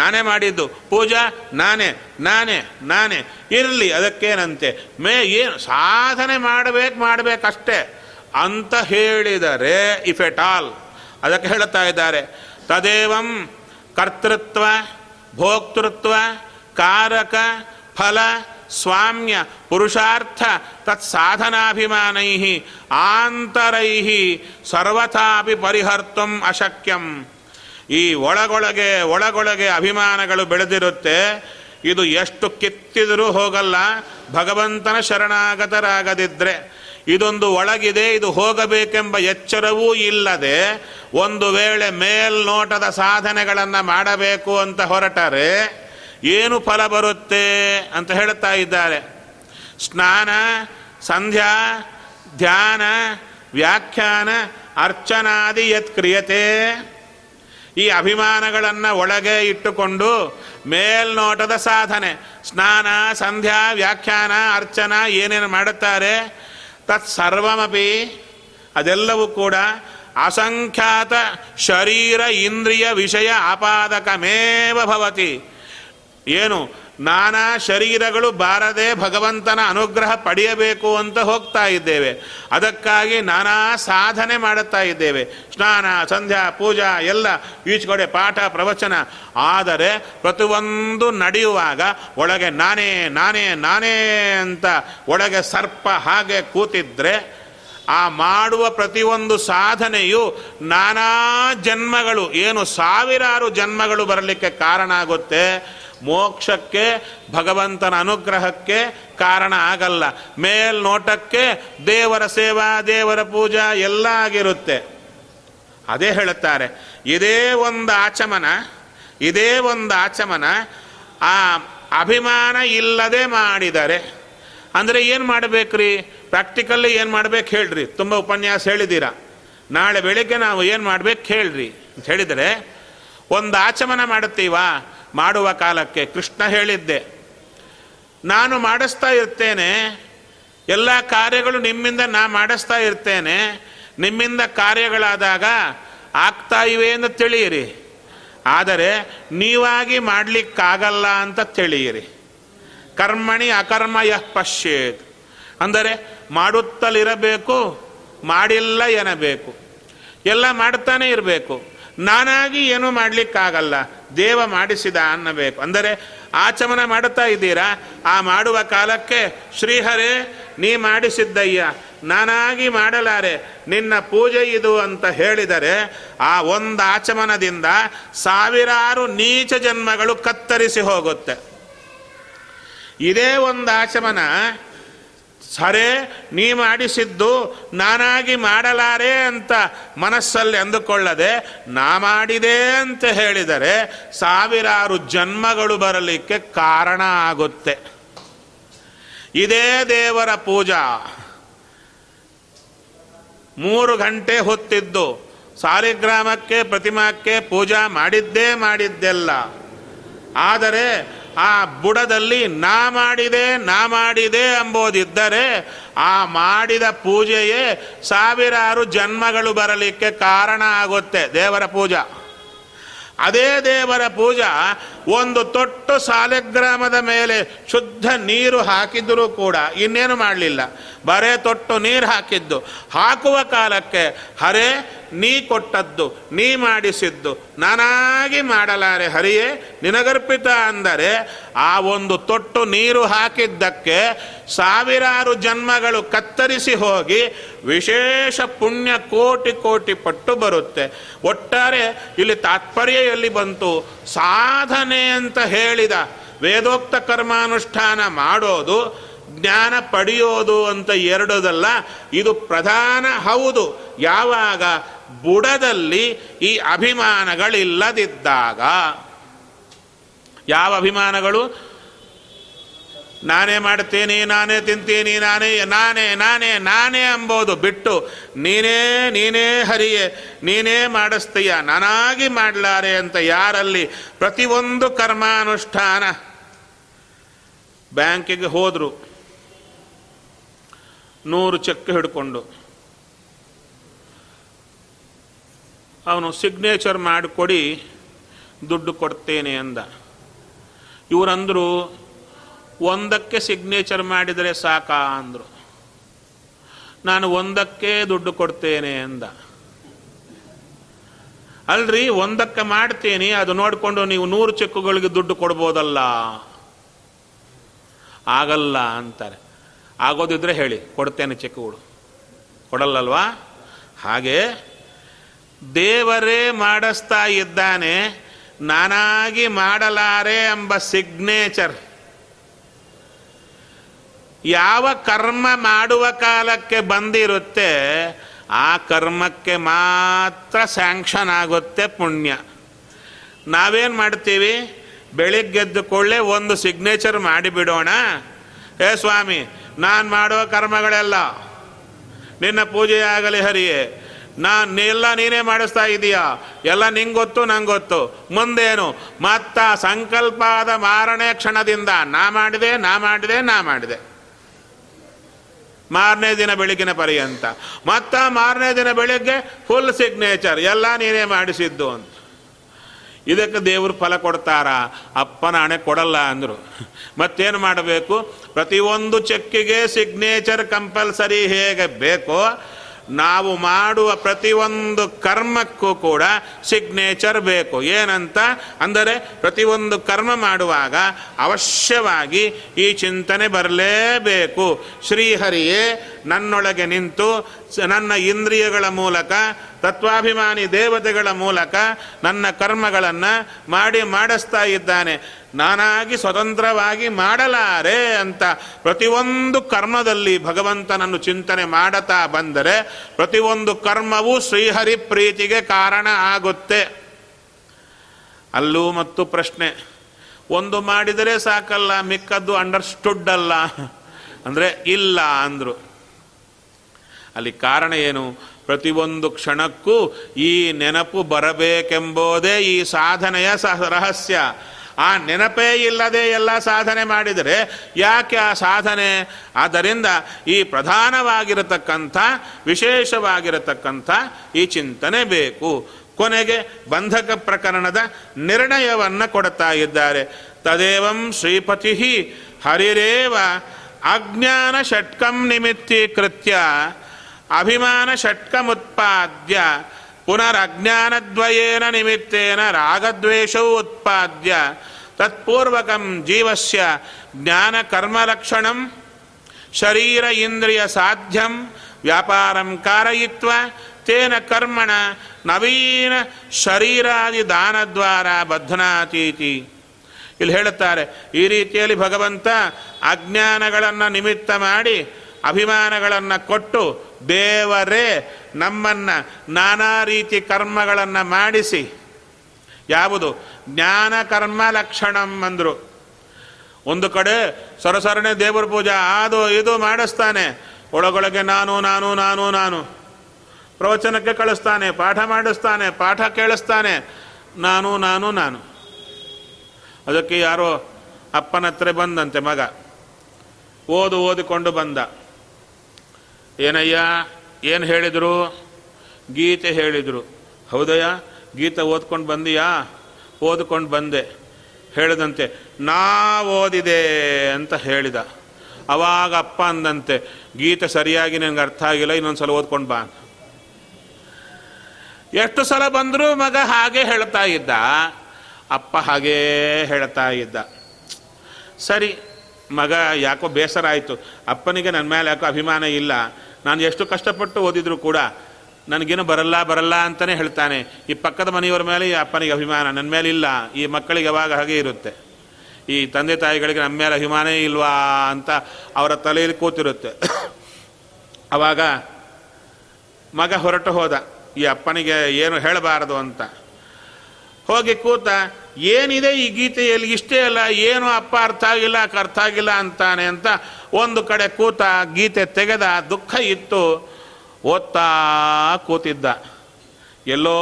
ನಾನೇ ಮಾಡಿದ್ದು, ಪೂಜಾ ನಾನೇ ನಾನೇ ನಾನೇ, ಇರಲಿ ಅದಕ್ಕೇನಂತೆ, ಏನು ಸಾಧನೆ ಮಾಡಬೇಕಷ್ಟೇ ಅಂತ ಹೇಳಿದರೆ, ಇಫ್ ಎಟ್ ಆಲ್, ಅದಕ್ಕೆ ಹೇಳ್ತಾ ಇದ್ದಾರೆ, ತದೇವಂ ಕರ್ತೃತ್ವ ಭೋಕ್ತೃತ್ವ ಕಾರಕ ಫಲ ಸ್ವಾಮ್ಯ ಪುರುಷಾರ್ಥ ತತ್ಸಾಧನಾಭಿಮಾನೈ ಆಂತರೈ ಸರ್ವಥಾಪಿ ಪರಿಹರ್ತುಂ ಅಶಕ್ಯಂ. ಈ ಒಳಗೊಳಗೆ ಅಭಿಮಾನಗಳು ಬೆಳೆದಿರುತ್ತೆ, ಇದು ಎಷ್ಟು ಕಿತ್ತಿದರೂ ಹೋಗಲ್ಲ ಭಗವಂತನ ಶರಣಾಗತರಾಗದಿದ್ದರೆ. ಇದೊಂದು ಒಳಗಿದೆ, ಇದು ಹೋಗಬೇಕೆಂಬ ಎಚ್ಚರವೂ ಇಲ್ಲದೆ ಒಂದು ವೇಳೆ ಮೇಲ್ನೋಟದ ಸಾಧನೆಗಳನ್ನು ಮಾಡಬೇಕು ಅಂತ ಹೊರಟರೆ ಏನು ಫಲ ಬರುತ್ತೆ ಅಂತ ಹೇಳ್ತಾ ಇದ್ದಾರೆ. ಸ್ನಾನ, ಸಂಧ್ಯಾ, ಧ್ಯಾನ, ವ್ಯಾಖ್ಯಾನ, ಅರ್ಚನಾದಿ ಯತ್ ಕ್ರಿಯತೆ, ಈ ಅಭಿಮಾನಗಳನ್ನು ಒಳಗೆ ಇಟ್ಟುಕೊಂಡು ಮೇಲ್ನೋಟದ ಸಾಧನೆ, ಸ್ನಾನ, ಸಂಧ್ಯಾ, ವ್ಯಾಖ್ಯಾನ, ಅರ್ಚನ ಏನೇನು ಮಾಡುತ್ತಾರೆ ತತ್ಸರ್ವಮಪಿ, ಅದೆಲ್ಲವೂ ಕೂಡ ಅಸಂಖ್ಯಾತ ಶರೀರ ಇಂದ್ರಿಯ ವಿಷಯ ಆಪಾದಕಮೇವ ಭವತಿ. ಏನು, ನಾನಾ ಶರೀರಗಳು ಬಾರದೆ ಭಗವಂತನ ಅನುಗ್ರಹ ಪಡೆಯಬೇಕು ಅಂತ ಹೋಗ್ತಾ ಇದ್ದೇವೆ. ಅದಕ್ಕಾಗಿ ನಾನಾ ಸಾಧನೆ ಮಾಡುತ್ತಾ ಇದ್ದೇವೆ, ಸ್ನಾನ, ಸಂಧ್ಯಾ, ಪೂಜಾ ಎಲ್ಲ, ಈಚೆಕಡೆ ಪಾಠ, ಪ್ರವಚನ. ಆದರೆ ಪ್ರತಿಯೊಂದು ನಡೆಯುವಾಗ ಒಳಗೆ ನಾನೇ ನಾನೇ ನಾನೇ ಅಂತ ಒಳಗೆ ಸರ್ಪ ಹಾಗೆ ಕೂತಿದ್ರೆ ಆ ಮಾಡುವ ಪ್ರತಿಯೊಂದು ಸಾಧನೆಯು ನಾನಾ ಜನ್ಮಗಳು, ಏನು ಸಾವಿರಾರು ಜನ್ಮಗಳು ಬರಲಿಕ್ಕೆ ಕಾರಣ ಆಗುತ್ತೆ, ಮೋಕ್ಷಕ್ಕೆ ಭಗವಂತನ ಅನುಗ್ರಹಕ್ಕೆ ಕಾರಣ ಆಗಲ್ಲ. ಮೇಲ್ನೋಟಕ್ಕೆ ದೇವರ ಸೇವಾ, ದೇವರ ಪೂಜಾ ಎಲ್ಲ ಆಗಿರುತ್ತೆ. ಅದೇ ಹೇಳುತ್ತಾರೆ, ಇದೇ ಒಂದು ಆಚಮನ ಆ ಅಭಿಮಾನ ಇಲ್ಲದೆ ಮಾಡಿದರೆ ಅಂದರೆ ಏನು ಮಾಡಬೇಕ್ರಿ? ಪ್ರಾಕ್ಟಿಕಲ್ಲಿ ಏನು ಮಾಡಬೇಕು ಹೇಳ್ರಿ, ತುಂಬ ಉಪನ್ಯಾಸ ಹೇಳಿದ್ದೀರಾ, ನಾಳೆ ಬೆಳಿಗ್ಗೆ ನಾವು ಏನು ಮಾಡಬೇಕು ಹೇಳ್ರಿ ಅಂತ ಹೇಳಿದರೆ, ಒಂದು ಆಚಮನ ಮಾಡುತ್ತೀವಾ, ಮಾಡುವ ಕಾಲಕ್ಕೆ ಕೃಷ್ಣ ಹೇಳಿದ್ದೆ, ನಾನು ಮಾಡಿಸ್ತಾ ಇರ್ತೇನೆ ಎಲ್ಲ ಕಾರ್ಯಗಳು, ನಿಮ್ಮಿಂದ ನಾ ಮಾಡಿಸ್ತಾ ಇರ್ತೇನೆ, ನಿಮ್ಮಿಂದ ಕಾರ್ಯಗಳಾದಾಗ ಆಗ್ತಾ ಇವೆ ಅಂತ ತಿಳಿಯಿರಿ, ಆದರೆ ನೀವಾಗಿ ಮಾಡಲಿಕ್ಕಾಗಲ್ಲ ಅಂತ ತಿಳಿಯಿರಿ. ಕರ್ಮಣಿ ಅಕರ್ಮ ಯಃ ಪಶ್ಯೇತ್ ಅಂದರೆ ಮಾಡುತ್ತಲಿರಬೇಕು, ಮಾಡಿಲ್ಲ ಎನ್ನಬೇಕು, ಎಲ್ಲ ಮಾಡ್ತಾನೆ ಇರಬೇಕು, ನಾನಾಗಿ ಏನೂ ಮಾಡಲಿಕ್ಕಾಗಲ್ಲ, ದೇವ ಮಾಡಿಸಿದ ಅನ್ನಬೇಕು. ಅಂದರೆ ಆಚಮನ ಮಾಡುತ್ತಾ ಇದ್ದೀರಾ, ಆ ಮಾಡುವ ಕಾಲಕ್ಕೆ ಶ್ರೀಹರೇ ನೀ ಮಾಡಿಸಿದ್ದಯ್ಯ, ನಾನಾಗಿ ಮಾಡಲಾರೆ, ನಿನ್ನ ಪೂಜೆ ಇದು ಅಂತ ಹೇಳಿದರೆ ಆ ಒಂದು ಆಚಮನದಿಂದ ಸಾವಿರಾರು ನೀಚ ಜನ್ಮಗಳು ಕತ್ತರಿಸಿ ಹೋಗುತ್ತೆ. ಇದೇ ಒಂದು ಆಚಮನ, ಸರೇ ನೀ ಮಾಡಿಸಿದ್ದು ನಾನಾಗಿ ಮಾಡಲಾರೆ ಅಂತ ಮನಸ್ಸಲ್ಲಿ ಅಂದುಕೊಳ್ಳದೆ ನಾ ಮಾಡಿದೆ ಅಂತ ಹೇಳಿದರೆ ಸಾವಿರಾರು ಜನ್ಮಗಳು ಬರಲಿಕ್ಕೆ ಕಾರಣ ಆಗುತ್ತೆ. ಇದೇ ದೇವರ ಪೂಜಾ, 3 ಗಂಟೆ ಹೊತ್ತಿದ್ದು ಸಾಲಿಗ್ರಾಮಕ್ಕೆ ಪ್ರತಿಮಾಕ್ಕೆ ಪೂಜಾ ಮಾಡಿದ್ದೆಲ್ಲ, ಆದರೆ ಆ ಬುಡದಲ್ಲಿ ನಾ ಮಾಡಿದೆ ಎಂಬುದಿದ್ದರೆ ಆ ಮಾಡಿದ ಪೂಜೆಯೇ ಸಾವಿರಾರು ಜನ್ಮಗಳು ಬರಲಿಕ್ಕೆ ಕಾರಣ ಆಗುತ್ತೆ ದೇವರ ಪೂಜಾ. ಅದೇ ದೇವರ ಪೂಜಾ ಒಂದು ತೊಟ್ಟು ಸಾಲಿಗ್ರಾಮದ ಮೇಲೆ ಶುದ್ಧ ನೀರು ಹಾಕಿದರೂ ಕೂಡ ಇನ್ನೇನು ಮಾಡಲಿಲ್ಲ, ಬರೇ ತೊಟ್ಟು ನೀರು ಹಾಕಿದ್ದು. ಹಾಕುವ ಕಾಲಕ್ಕೆ ಹರೇ ನೀ ಕೊಟ್ಟದ್ದು, ನೀ ಮಾಡಿಸಿದ್ದು, ನಾನಾಗಿ ಮಾಡಲಾರೆ ಹರಿಯೇ ನಿನಗರ್ಪಿತ ಅಂದರೆ ಆ ಒಂದು ತೊಟ್ಟು ನೀರು ಹಾಕಿದ್ದಕ್ಕೆ ಸಾವಿರಾರು ಜನ್ಮಗಳು ಕತ್ತರಿಸಿ ಹೋಗಿ ವಿಶೇಷ ಪುಣ್ಯ ಕೋಟಿ ಕೋಟಿ ಪಟ್ಟು ಬರುತ್ತೆ. ಒಟ್ಟಾರೆ ಇಲ್ಲಿ ತಾತ್ಪರ್ಯ ಎಲ್ಲಿ ಬಂತು? ಸಾಧನೆ ಅಂತ ಹೇಳಿದ ವೇದೋಕ್ತ ಕರ್ಮಾನುಷ್ಠಾನ ಮಾಡೋದು, ಜ್ಞಾನ ಪಡೆಯೋದು ಅಂತ ಎರಡದಲ್ಲ, ಇದು ಪ್ರಧಾನ. ಹೌದು, ಯಾವಾಗ ಬುಡದಲ್ಲಿ ಈ ಅಭಿಮಾನಗಳಿಲ್ಲದಿದ್ದಾಗ. ಯಾವ ಅಭಿಮಾನಗಳು? ನಾನೇ ಮಾಡ್ತೀನಿ, ನಾನೇ ತಿಂತೀನಿ, ನಾನೇ ನಾನೇ ನಾನೇ ನಾನೇ ಎಂಬುದು ಬಿಟ್ಟು ನೀನೇ ನೀನೇ ಹರಿಯೇ, ನೀನೇ ಮಾಡಿಸ್ತೀಯ, ನಾನಾಗಿ ಮಾಡಲಾರೆ ಅಂತ ಯಾರಲ್ಲಿ ಪ್ರತಿಯೊಂದು ಕರ್ಮಾನುಷ್ಠಾನ. ಬ್ಯಾಂಕಿಗೆ ಹೋದರು 100 ಚೆಕ್ ಹಿಡ್ಕೊಂಡು, ಅವನು ಸಿಗ್ನೇಚರ್ ಮಾಡಿಕೊಡಿ ದುಡ್ಡು ಕೊಡ್ತೇನೆ ಅಂದ. ಇವರಂದರು 1ಕ್ಕೆ ಸಿಗ್ನೇಚರ್ ಮಾಡಿದರೆ ಸಾಕಾ ಅಂದರು. ನಾನು 1ಕ್ಕೆ ದುಡ್ಡು ಕೊಡ್ತೇನೆ ಅಂದ. ಅಲ್ರಿ, 1ಕ್ಕೆ ಮಾಡ್ತೀನಿ, ಅದು ನೋಡಿಕೊಂಡು ನೀವು 100 ಚೆಕ್ಕುಗಳಿಗೆ ದುಡ್ಡು ಕೊಡ್ಬೋದಲ್ಲ. ಆಗಲ್ಲ ಅಂತಾರೆ. ಆಗೋದಿದ್ರೆ ಹೇಳಿ ಕೊಡ್ತೇನೆ ಚೆಕ್ಕುಗಳು, ಕೊಡಲ್ಲಲ್ವಾ? ಹಾಗೆ ದೇವರೇ ಮಾಡಿಸ್ತಾ ಇದ್ದಾನೆ, ನಾನಾಗಿ ಮಾಡಲಾರೆ ಎಂಬ ಸಿಗ್ನೇಚರ್ ಯಾವ ಕರ್ಮ ಮಾಡುವ ಕಾಲಕ್ಕೆ ಬಂದಿರುತ್ತೆ ಆ ಕರ್ಮಕ್ಕೆ ಮಾತ್ರ ಸ್ಯಾಂಕ್ಷನ್ ಆಗುತ್ತೆ ಪುಣ್ಯ. ನಾವೇನು ಮಾಡ್ತೀವಿ? ಬೆಳಿಗ್ಗೆದ್ದು ಕೊಳ್ಳೆ 1 ಸಿಗ್ನೇಚರ್ ಮಾಡಿಬಿಡೋಣ, ಹೇ ಸ್ವಾಮಿ ನಾನು ಮಾಡೋ ಕರ್ಮಗಳೆಲ್ಲ ನಿನ್ನ ಪೂಜೆ ಆಗಲಿ ಹರಿಯೇ. ಎಲ್ಲ ನೀನೇ ಮಾಡಿಸ್ತಾ ಇದೀಯಾ, ಎಲ್ಲ ನಿಂಗೆ ಗೊತ್ತು ನಂಗೆ ಗೊತ್ತು. ಮುಂದೇನು ಮತ್ತ ಸಂಕಲ್ಪ ಆದ ಮಾರನೇ ಕ್ಷಣದಿಂದ ನಾ ಮಾಡಿದೆ ಮಾರನೇ ದಿನ ಬೆಳಿಗ್ಗಿನ ಪರ್ಯಂತ. ಮತ್ತ ಮಾರನೇ ದಿನ ಬೆಳಿಗ್ಗೆ ಫುಲ್ ಸಿಗ್ನೇಚರ್, ಎಲ್ಲ ನೀನೇ ಮಾಡಿಸಿದ್ದು ಅಂತ. ಇದಕ್ಕೆ ದೇವರು ಫಲ ಕೊಡ್ತಾರಾ? ಅಪ್ಪನ ಹಣೆ ಕೊಡಲ್ಲ ಅಂದರು. ಮತ್ತೇನು ಮಾಡಬೇಕು? ಪ್ರತಿಯೊಂದು ಚೆಕ್ಕಿಗೆ ಸಿಗ್ನೇಚರ್ ಕಂಪಲ್ಸರಿ. ಹೇಗೆ ಬೇಕೋ ನಾವು ಮಾಡುವ ಪ್ರತಿಯೊಂದು ಕರ್ಮಕ್ಕೂ ಕೂಡ ಸಿಗ್ನೇಚರ್ ಬೇಕು. ಏನಂತ ಅಂದರೆ ಪ್ರತಿಯೊಂದು ಕರ್ಮ ಮಾಡುವಾಗ ಅವಶ್ಯವಾಗಿ ಈ ಚಿಂತನೆ ಬರಲೇಬೇಕು. ಶ್ರೀಹರಿಯೇ, ನನ್ನೊಳಗೆ ನಿಂತು ನನ್ನ ಇಂದ್ರಿಯಗಳ ಮೂಲಕ, ತತ್ವಾಭಿಮಾನಿ ದೇವತೆಗಳ ಮೂಲಕ ನನ್ನ ಕರ್ಮಗಳನ್ನು ಮಾಡಿಸ್ತಾ ಇದ್ದಾನೆ. ನಾನಾಗಿ ಸ್ವತಂತ್ರವಾಗಿ ಮಾಡಲಾರೆ ಅಂತ ಪ್ರತಿಯೊಂದು ಕರ್ಮದಲ್ಲಿ ಭಗವಂತನನ್ನು ಚಿಂತನೆ ಮಾಡುತ್ತಾ ಬಂದರೆ ಪ್ರತಿಯೊಂದು ಕರ್ಮವೂ ಶ್ರೀಹರಿ ಪ್ರೀತಿಗೆ ಕಾರಣ ಆಗುತ್ತೆ. ಅಲ್ಲೂ ಮತ್ತು ಪ್ರಶ್ನೆ, ಒಂದು ಮಾಡಿದರೆ ಸಾಕಲ್ಲ, ಮಿಕ್ಕದ್ದು ಅಂಡರ್ಸ್ಟುಡ್ ಅಲ್ಲ ಅಂದರೆ ಇಲ್ಲ ಅಂದರು. ಅಲ್ಲಿ ಕಾರಣ ಏನು? ಪ್ರತಿಯೊಂದು ಕ್ಷಣಕ್ಕೂ ಈ ನೆನಪು ಬರಬೇಕೆಂಬುದೇ ಈ ಸಾಧನೆಯ ರಹಸ್ಯ. ಆ ನೆನಪೇ ಇಲ್ಲದೆ ಎಲ್ಲ ಸಾಧನೆ ಮಾಡಿದರೆ ಯಾಕೆ ಆ ಸಾಧನೆ? ಆದ್ದರಿಂದ ಈ ಪ್ರಧಾನವಾಗಿರತಕ್ಕಂಥ, ವಿಶೇಷವಾಗಿರತಕ್ಕಂಥ ಈ ಚಿಂತನೆ ಬೇಕು. ಕೊನೆಗೆ ಬಂಧಕ ಪ್ರಕರಣದ ನಿರ್ಣಯವನ್ನು ಕೊಡ್ತಾ ಇದ್ದಾರೆ. ತದೇವಂ ಶ್ರೀಪತಿ ಹರಿರೇವ ಅಜ್ಞಾನ ಷಟ್ಕಂ ನಿಮಿತ್ತೀಕೃತ್ಯ ಅಭಿಮಾನ ಷಟ್ಕಮುತ್ಪಾದ್ಯ ಪುನರಜ್ಞಾನದ್ವಯೇನ ನಿಮಿತ್ತೇನ ರಾಗದ್ವೇಷವು ಉತ್ಪಾದ್ಯ ತತ್ಪೂರ್ವಕಂ ಜೀವಸ್ಯ ಜ್ಞಾನಕರ್ಮಲಕ್ಷಣಂ ಶರೀರ ಇಂದ್ರಿಯ ಸಾಧ್ಯಂ ವ್ಯಾಪಾರಂ ಕಾರಯಿತ್ವ ತೇನ ಕರ್ಮಣ ನವೀನ ಶರೀರಾದಿ ದಾನದ್ವಾರ ಬದ್ಧನಾತೀತಿ. ಇಲ್ಲಿ ಹೇಳುತ್ತಾರೆ, ಈ ರೀತಿಯಲ್ಲಿ ಭಗವಂತ ಅಜ್ಞಾನಗಳನ್ನು ನಿಮಿತ್ತ ಮಾಡಿ ಅಭಿಮಾನಗಳನ್ನು ಕೊಟ್ಟು ದೇವರೇ ನಮ್ಮನ್ನು ನಾನಾ ರೀತಿ ಕರ್ಮಗಳನ್ನು ಮಾಡಿಸಿ, ಯಾವುದು ಜ್ಞಾನ ಕರ್ಮ ಲಕ್ಷಣಂ ಅಂದರು. ಒಂದು ಕಡೆ ಸರಸರಣೆ ದೇವರ ಪೂಜಾ ಅದು ಇದು ಮಾಡಿಸ್ತಾನೆ, ಒಳಗೊಳಗೆ ನಾನು ನಾನು ನಾನು ನಾನು, ಪ್ರವಚನಕ್ಕೆ ಕಳಿಸ್ತಾನೆ, ಪಾಠ ಮಾಡಿಸ್ತಾನೆ, ಪಾಠ ಕೇಳಿಸ್ತಾನೆ, ನಾನು ನಾನು ನಾನು. ಅದಕ್ಕೆ ಯಾರೋ ಅಪ್ಪನ ಹತ್ರ ಬಂದಂತೆ ಮಗ, ಓದಿಕೊಂಡು ಬಂದ. ಏನಯ್ಯ ಏನು ಹೇಳಿದರು? ಗೀತೆ ಹೇಳಿದರು. ಹೌದಯ್ಯ, ಗೀತೆ ಓದ್ಕೊಂಡು ಬಂದೀಯಾ? ಓದ್ಕೊಂಡು ಬಂದೆ. ಹೇಳಿದಂತೆ ನಾ ಓದಿದೆ ಅಂತ ಹೇಳಿದ. ಅವಾಗ ಅಪ್ಪ ಅಂದಂತೆ, ಗೀತೆ ಸರಿಯಾಗಿ ನನಗೆ ಅರ್ಥ ಆಗಿಲ್ಲ, ಇನ್ನೊಂದು ಸಲ ಓದ್ಕೊಂಡು ಬಾ. ಎಷ್ಟು ಸಲ ಬಂದರೂ ಮಗ ಹಾಗೆ ಹೇಳ್ತಾ ಇದ್ದ, ಅಪ್ಪ ಹಾಗೇ ಹೇಳ್ತಾ ಇದ್ದ. ಸರಿ, ಮಗ ಯಾಕೋ ಬೇಸರ ಆಯಿತು, ಅಪ್ಪನಿಗೆ ನನ್ನ ಮೇಲೆ ಯಾಕೋ ಅಭಿಮಾನ ಇಲ್ಲ, ನಾನು ಎಷ್ಟು ಕಷ್ಟಪಟ್ಟು ಓದಿದ್ರು ಕೂಡ ನನಗೇನು ಬರಲ್ಲ ಅಂತಲೇ ಹೇಳ್ತಾನೆ. ಈ ಪಕ್ಕದ ಮನೆಯವರ ಮೇಲೆ ಈ ಅಪ್ಪನಿಗೆ ಅಭಿಮಾನ, ನನ್ನ ಮೇಲೆ ಇಲ್ಲ. ಈ ಮಕ್ಕಳಿಗೆ ಯಾವಾಗ ಹಾಗೆ ಇರುತ್ತೆ, ಈ ತಂದೆ ತಾಯಿಗಳಿಗೆ ನಮ್ಮ ಮೇಲೆ ಅಭಿಮಾನ ಇಲ್ವಾ ಅಂತ ಅವರ ತಲೆಯಲ್ಲಿ ಕೂತಿರುತ್ತೆ. ಆವಾಗ ಮಗ ಹೊರಟು ಹೋದ, ಈ ಅಪ್ಪನಿಗೆ ಏನು ಹೇಳಬಾರದು ಅಂತ ಹೋಗಿ ಕೂತ. ಏನಿದೆ ಈ ಗೀತೆಯಲ್ಲಿ? ಇಷ್ಟೇ ಅಲ್ಲ, ಏನು ಅಪ್ಪ ಅರ್ಥ ಆಗಿಲ್ಲ ಅಂತಾನೆ ಅಂತ ಒಂದು ಕಡೆ ಕೂತ, ಗೀತೆ ತೆಗೆದ, ದುಃಖ ಇತ್ತು, ಓದ್ತಾ ಕೂತಿದ್ದ. ಎಲ್ಲೋ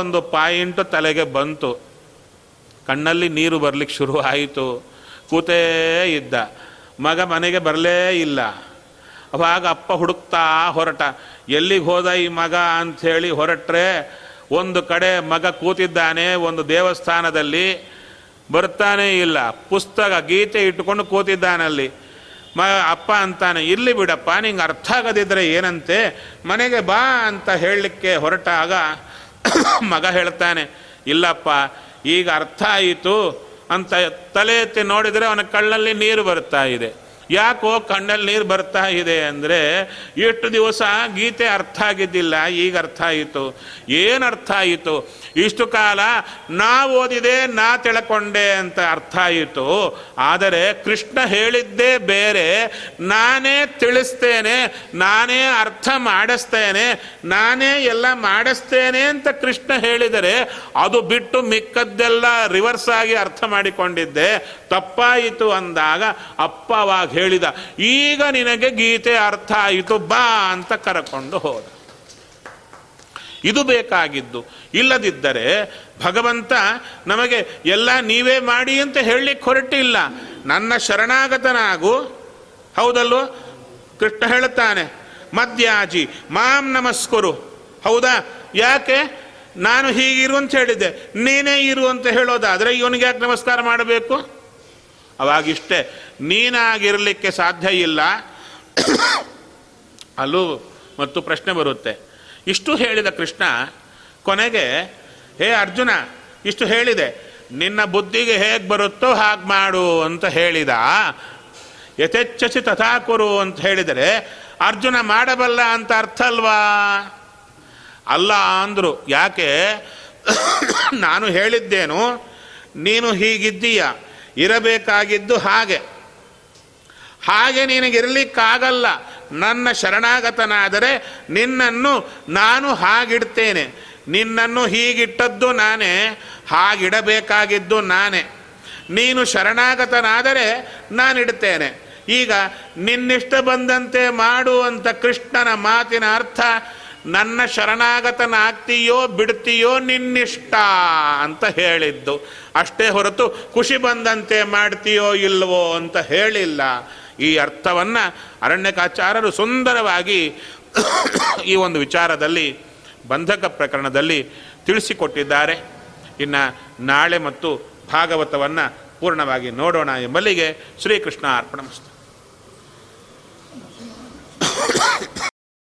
ಒಂದು ಪಾಯಿಂಟ್ ತಲೆಗೆ ಬಂತು, ಕಣ್ಣಲ್ಲಿ ನೀರು ಬರಲಿಕ್ಕೆ ಶುರು ಆಯಿತು, ಕೂತೇ ಇದ್ದ. ಮಗ ಮನೆಗೆ ಬರಲೇ ಇಲ್ಲ. ಅವಾಗ ಅಪ್ಪ ಹುಡುಕ್ತಾ ಹೊರಟ, ಎಲ್ಲಿಗೆ ಹೋದ ಈ ಮಗ ಅಂಥೇಳಿ ಹೊರಟ್ರೆ ಒಂದು ಕಡೆ ಮಗ ಕೂತಿದ್ದಾನೆ ಒಂದು ದೇವಸ್ಥಾನದಲ್ಲಿ, ಬರ್ತಾನೇ ಇಲ್ಲ. ಪುಸ್ತಕ ಗೀತೆ ಇಟ್ಟುಕೊಂಡು ಕೂತಿದ್ದಾನಲ್ಲಿ. ಅಪ್ಪ ಅಂತಾನೆ, ಇಲ್ಲಿ ಬಿಡಪ್ಪ, ನಿಂಗೆ ಅರ್ಥ ಆಗದಿದ್ದರೆ ಏನಂತೆ, ಮನೆಗೆ ಬಾ ಅಂತ ಹೇಳಲಿಕ್ಕೆ ಹೊರಟಾಗ ಮಗ ಹೇಳ್ತಾನೆ, ಇಲ್ಲಪ್ಪ ಈಗ ಅರ್ಥ ಆಯಿತು ಅಂತ ತಲೆ ಎತ್ತಿ ನೋಡಿದರೆ ಅವನ ಕಣ್ಣಲ್ಲಿ ನೀರು ಬರ್ತಾ ಇದೆ. ಯಾಕೋ ಕಣ್ಣಲ್ಲಿ ನೀರು ಬರ್ತಾ ಇದೆ ಅಂದರೆ ಎಷ್ಟು ದಿವಸ ಗೀತೆ ಅರ್ಥ ಆಗಿದ್ದಿಲ್ಲ, ಈಗ ಅರ್ಥ ಆಯಿತು. ಏನು ಅರ್ಥ ಆಯಿತು? ಇಷ್ಟು ಕಾಲ ನಾ ಓದಿದೆ, ನಾ ತಿಳ್ಕೊಂಡೆ ಅಂತ ಅರ್ಥ ಆಯಿತು. ಆದರೆ ಕೃಷ್ಣ ಹೇಳಿದ್ದೇ ಬೇರೆ, ನಾನೇ ತಿಳಿಸ್ತೇನೆ, ನಾನೇ ಅರ್ಥ ಮಾಡಿಸ್ತೇನೆ, ನಾನೇ ಎಲ್ಲ ಮಾಡಿಸ್ತೇನೆ ಅಂತ ಕೃಷ್ಣ ಹೇಳಿದರೆ ಅದು ಬಿಟ್ಟು ಮಿಕ್ಕದ್ದೆಲ್ಲ ರಿವರ್ಸ್ ಆಗಿ ಅರ್ಥ ಮಾಡಿಕೊಂಡಿದ್ದೆ, ತಪ್ಪಾಯಿತು ಅಂದಾಗ ಅಪ್ಪವಾಗಿ ಹೇಳಿದ, ಈಗ ನಿನಗೆ ಗೀತೆ ಅರ್ಥ ಆಯಿತು ಬಾ ಅಂತ ಕರಕೊಂಡು ಹೋದ. ಇದು ಬೇಕಾಗಿದ್ದು. ಇಲ್ಲದಿದ್ದರೆ ಭಗವಂತ ನಮಗೆ ಎಲ್ಲ ನೀವೇ ಮಾಡಿ ಅಂತ ಹೇಳಲಿಕ್ಕೆ ಹೊರಟಿಲ್ಲ, ನನ್ನ ಶರಣಾಗತನಾಗು. ಹೌದಲ್ವ? ಕೃಷ್ಣ ಹೇಳುತ್ತಾನೆ, ಮದ್ಯಾಜಿ ಮಾಂ ನಮಸ್ಕುರು. ಹೌದಾ? ಯಾಕೆ ನಾನು ಹೀಗಿರು ಅಂತ ಹೇಳಿದ್ದೆ, ನೀನೇ ಇರು ಅಂತ ಹೇಳೋದಾದರೆ ಇವನಿಗೆ ಯಾಕೆ ನಮಸ್ಕಾರ ಮಾಡಬೇಕು? ಅವಾಗಿಷ್ಟೇ, ನೀನಾಗಿರಲಿಕ್ಕೆ ಸಾಧ್ಯ ಇಲ್ಲ. ಅಲ್ಲೂ ಮತ್ತು ಪ್ರಶ್ನೆ ಬರುತ್ತೆ. ಇಷ್ಟು ಹೇಳಿದ ಕೃಷ್ಣ ಕೊನೆಗೆ, ಹೇ ಅರ್ಜುನ, ಇಷ್ಟು ಹೇಳಿದೆ, ನಿನ್ನ ಬುದ್ಧಿಗೆ ಹೇಗೆ ಬರುತ್ತೋ ಹಾಗೆ ಮಾಡು ಅಂತ ಹೇಳಿದ. ಯಥೇಚ್ಛಸಿ ತಥಾ ಕುರು ಅಂತ ಹೇಳಿದರೆ ಅರ್ಜುನ ಮಾಡಬಲ್ಲ ಅಂತ ಅರ್ಥ ಅಲ್ವಾ? ಅಲ್ಲ ಅಂದರು. ಯಾಕೆ? ನಾನು ಹೇಳಿದ್ದೇನು, ನೀನು ಹೀಗಿದ್ದೀಯ, ಇರಬೇಕಾಗಿದ್ದು ಹಾಗೆ, ಹಾಗೆ ನಿನಗಿರಲಿಕ್ಕಾಗಲ್ಲ. ನನ್ನ ಶರಣಾಗತನಾದರೆ ನಿನ್ನನ್ನು ನಾನು ಹಾಗಿಡ್ತೇನೆ, ನಿನ್ನನ್ನು ಹೀಗಿಟ್ಟದ್ದು ನಾನೇ, ಹಾಗಿಡಬೇಕಾಗಿದ್ದು ನಾನೇ. ನೀನು ಶರಣಾಗತನಾದರೆ ನಾನಿಡ್ತೇನೆ, ಈಗ ನಿನ್ನಿಷ್ಟ ಬಂದಂತೆ ಮಾಡು ಅಂತ ಕೃಷ್ಣನ ಮಾತಿನ ಅರ್ಥ, ನನ್ನ ಶರಣಾಗತನಾಗ್ತೀಯೋ ಬಿಡ್ತೀಯೋ ನಿನ್ನಿಷ್ಟ ಅಂತ ಹೇಳಿದ್ದು ಅಷ್ಟೇ ಹೊರತು ಖುಷಿ ಬಂದಂತೆ ಮಾಡ್ತೀಯೋ ಇಲ್ವೋ ಅಂತ ಹೇಳಿಲ್ಲ. ಈ ಅರ್ಥವನ್ನು ಅರಣ್ಯಕಾಚಾರ್ಯರು ಸುಂದರವಾಗಿ ಈ ಒಂದು ವಿಚಾರದಲ್ಲಿ, ಬಂಧಕ ಪ್ರಕರಣದಲ್ಲಿ ತಿಳಿಸಿಕೊಟ್ಟಿದ್ದಾರೆ. ಇನ್ನು ನಾಳೆ ಮತ್ತು ಭಾಗವತವನ್ನು ಪೂರ್ಣವಾಗಿ ನೋಡೋಣ ಎಂಬಲ್ಲಿಗೆ ಶ್ರೀಕೃಷ್ಣ ಅರ್ಪಣಮಸ್ತು.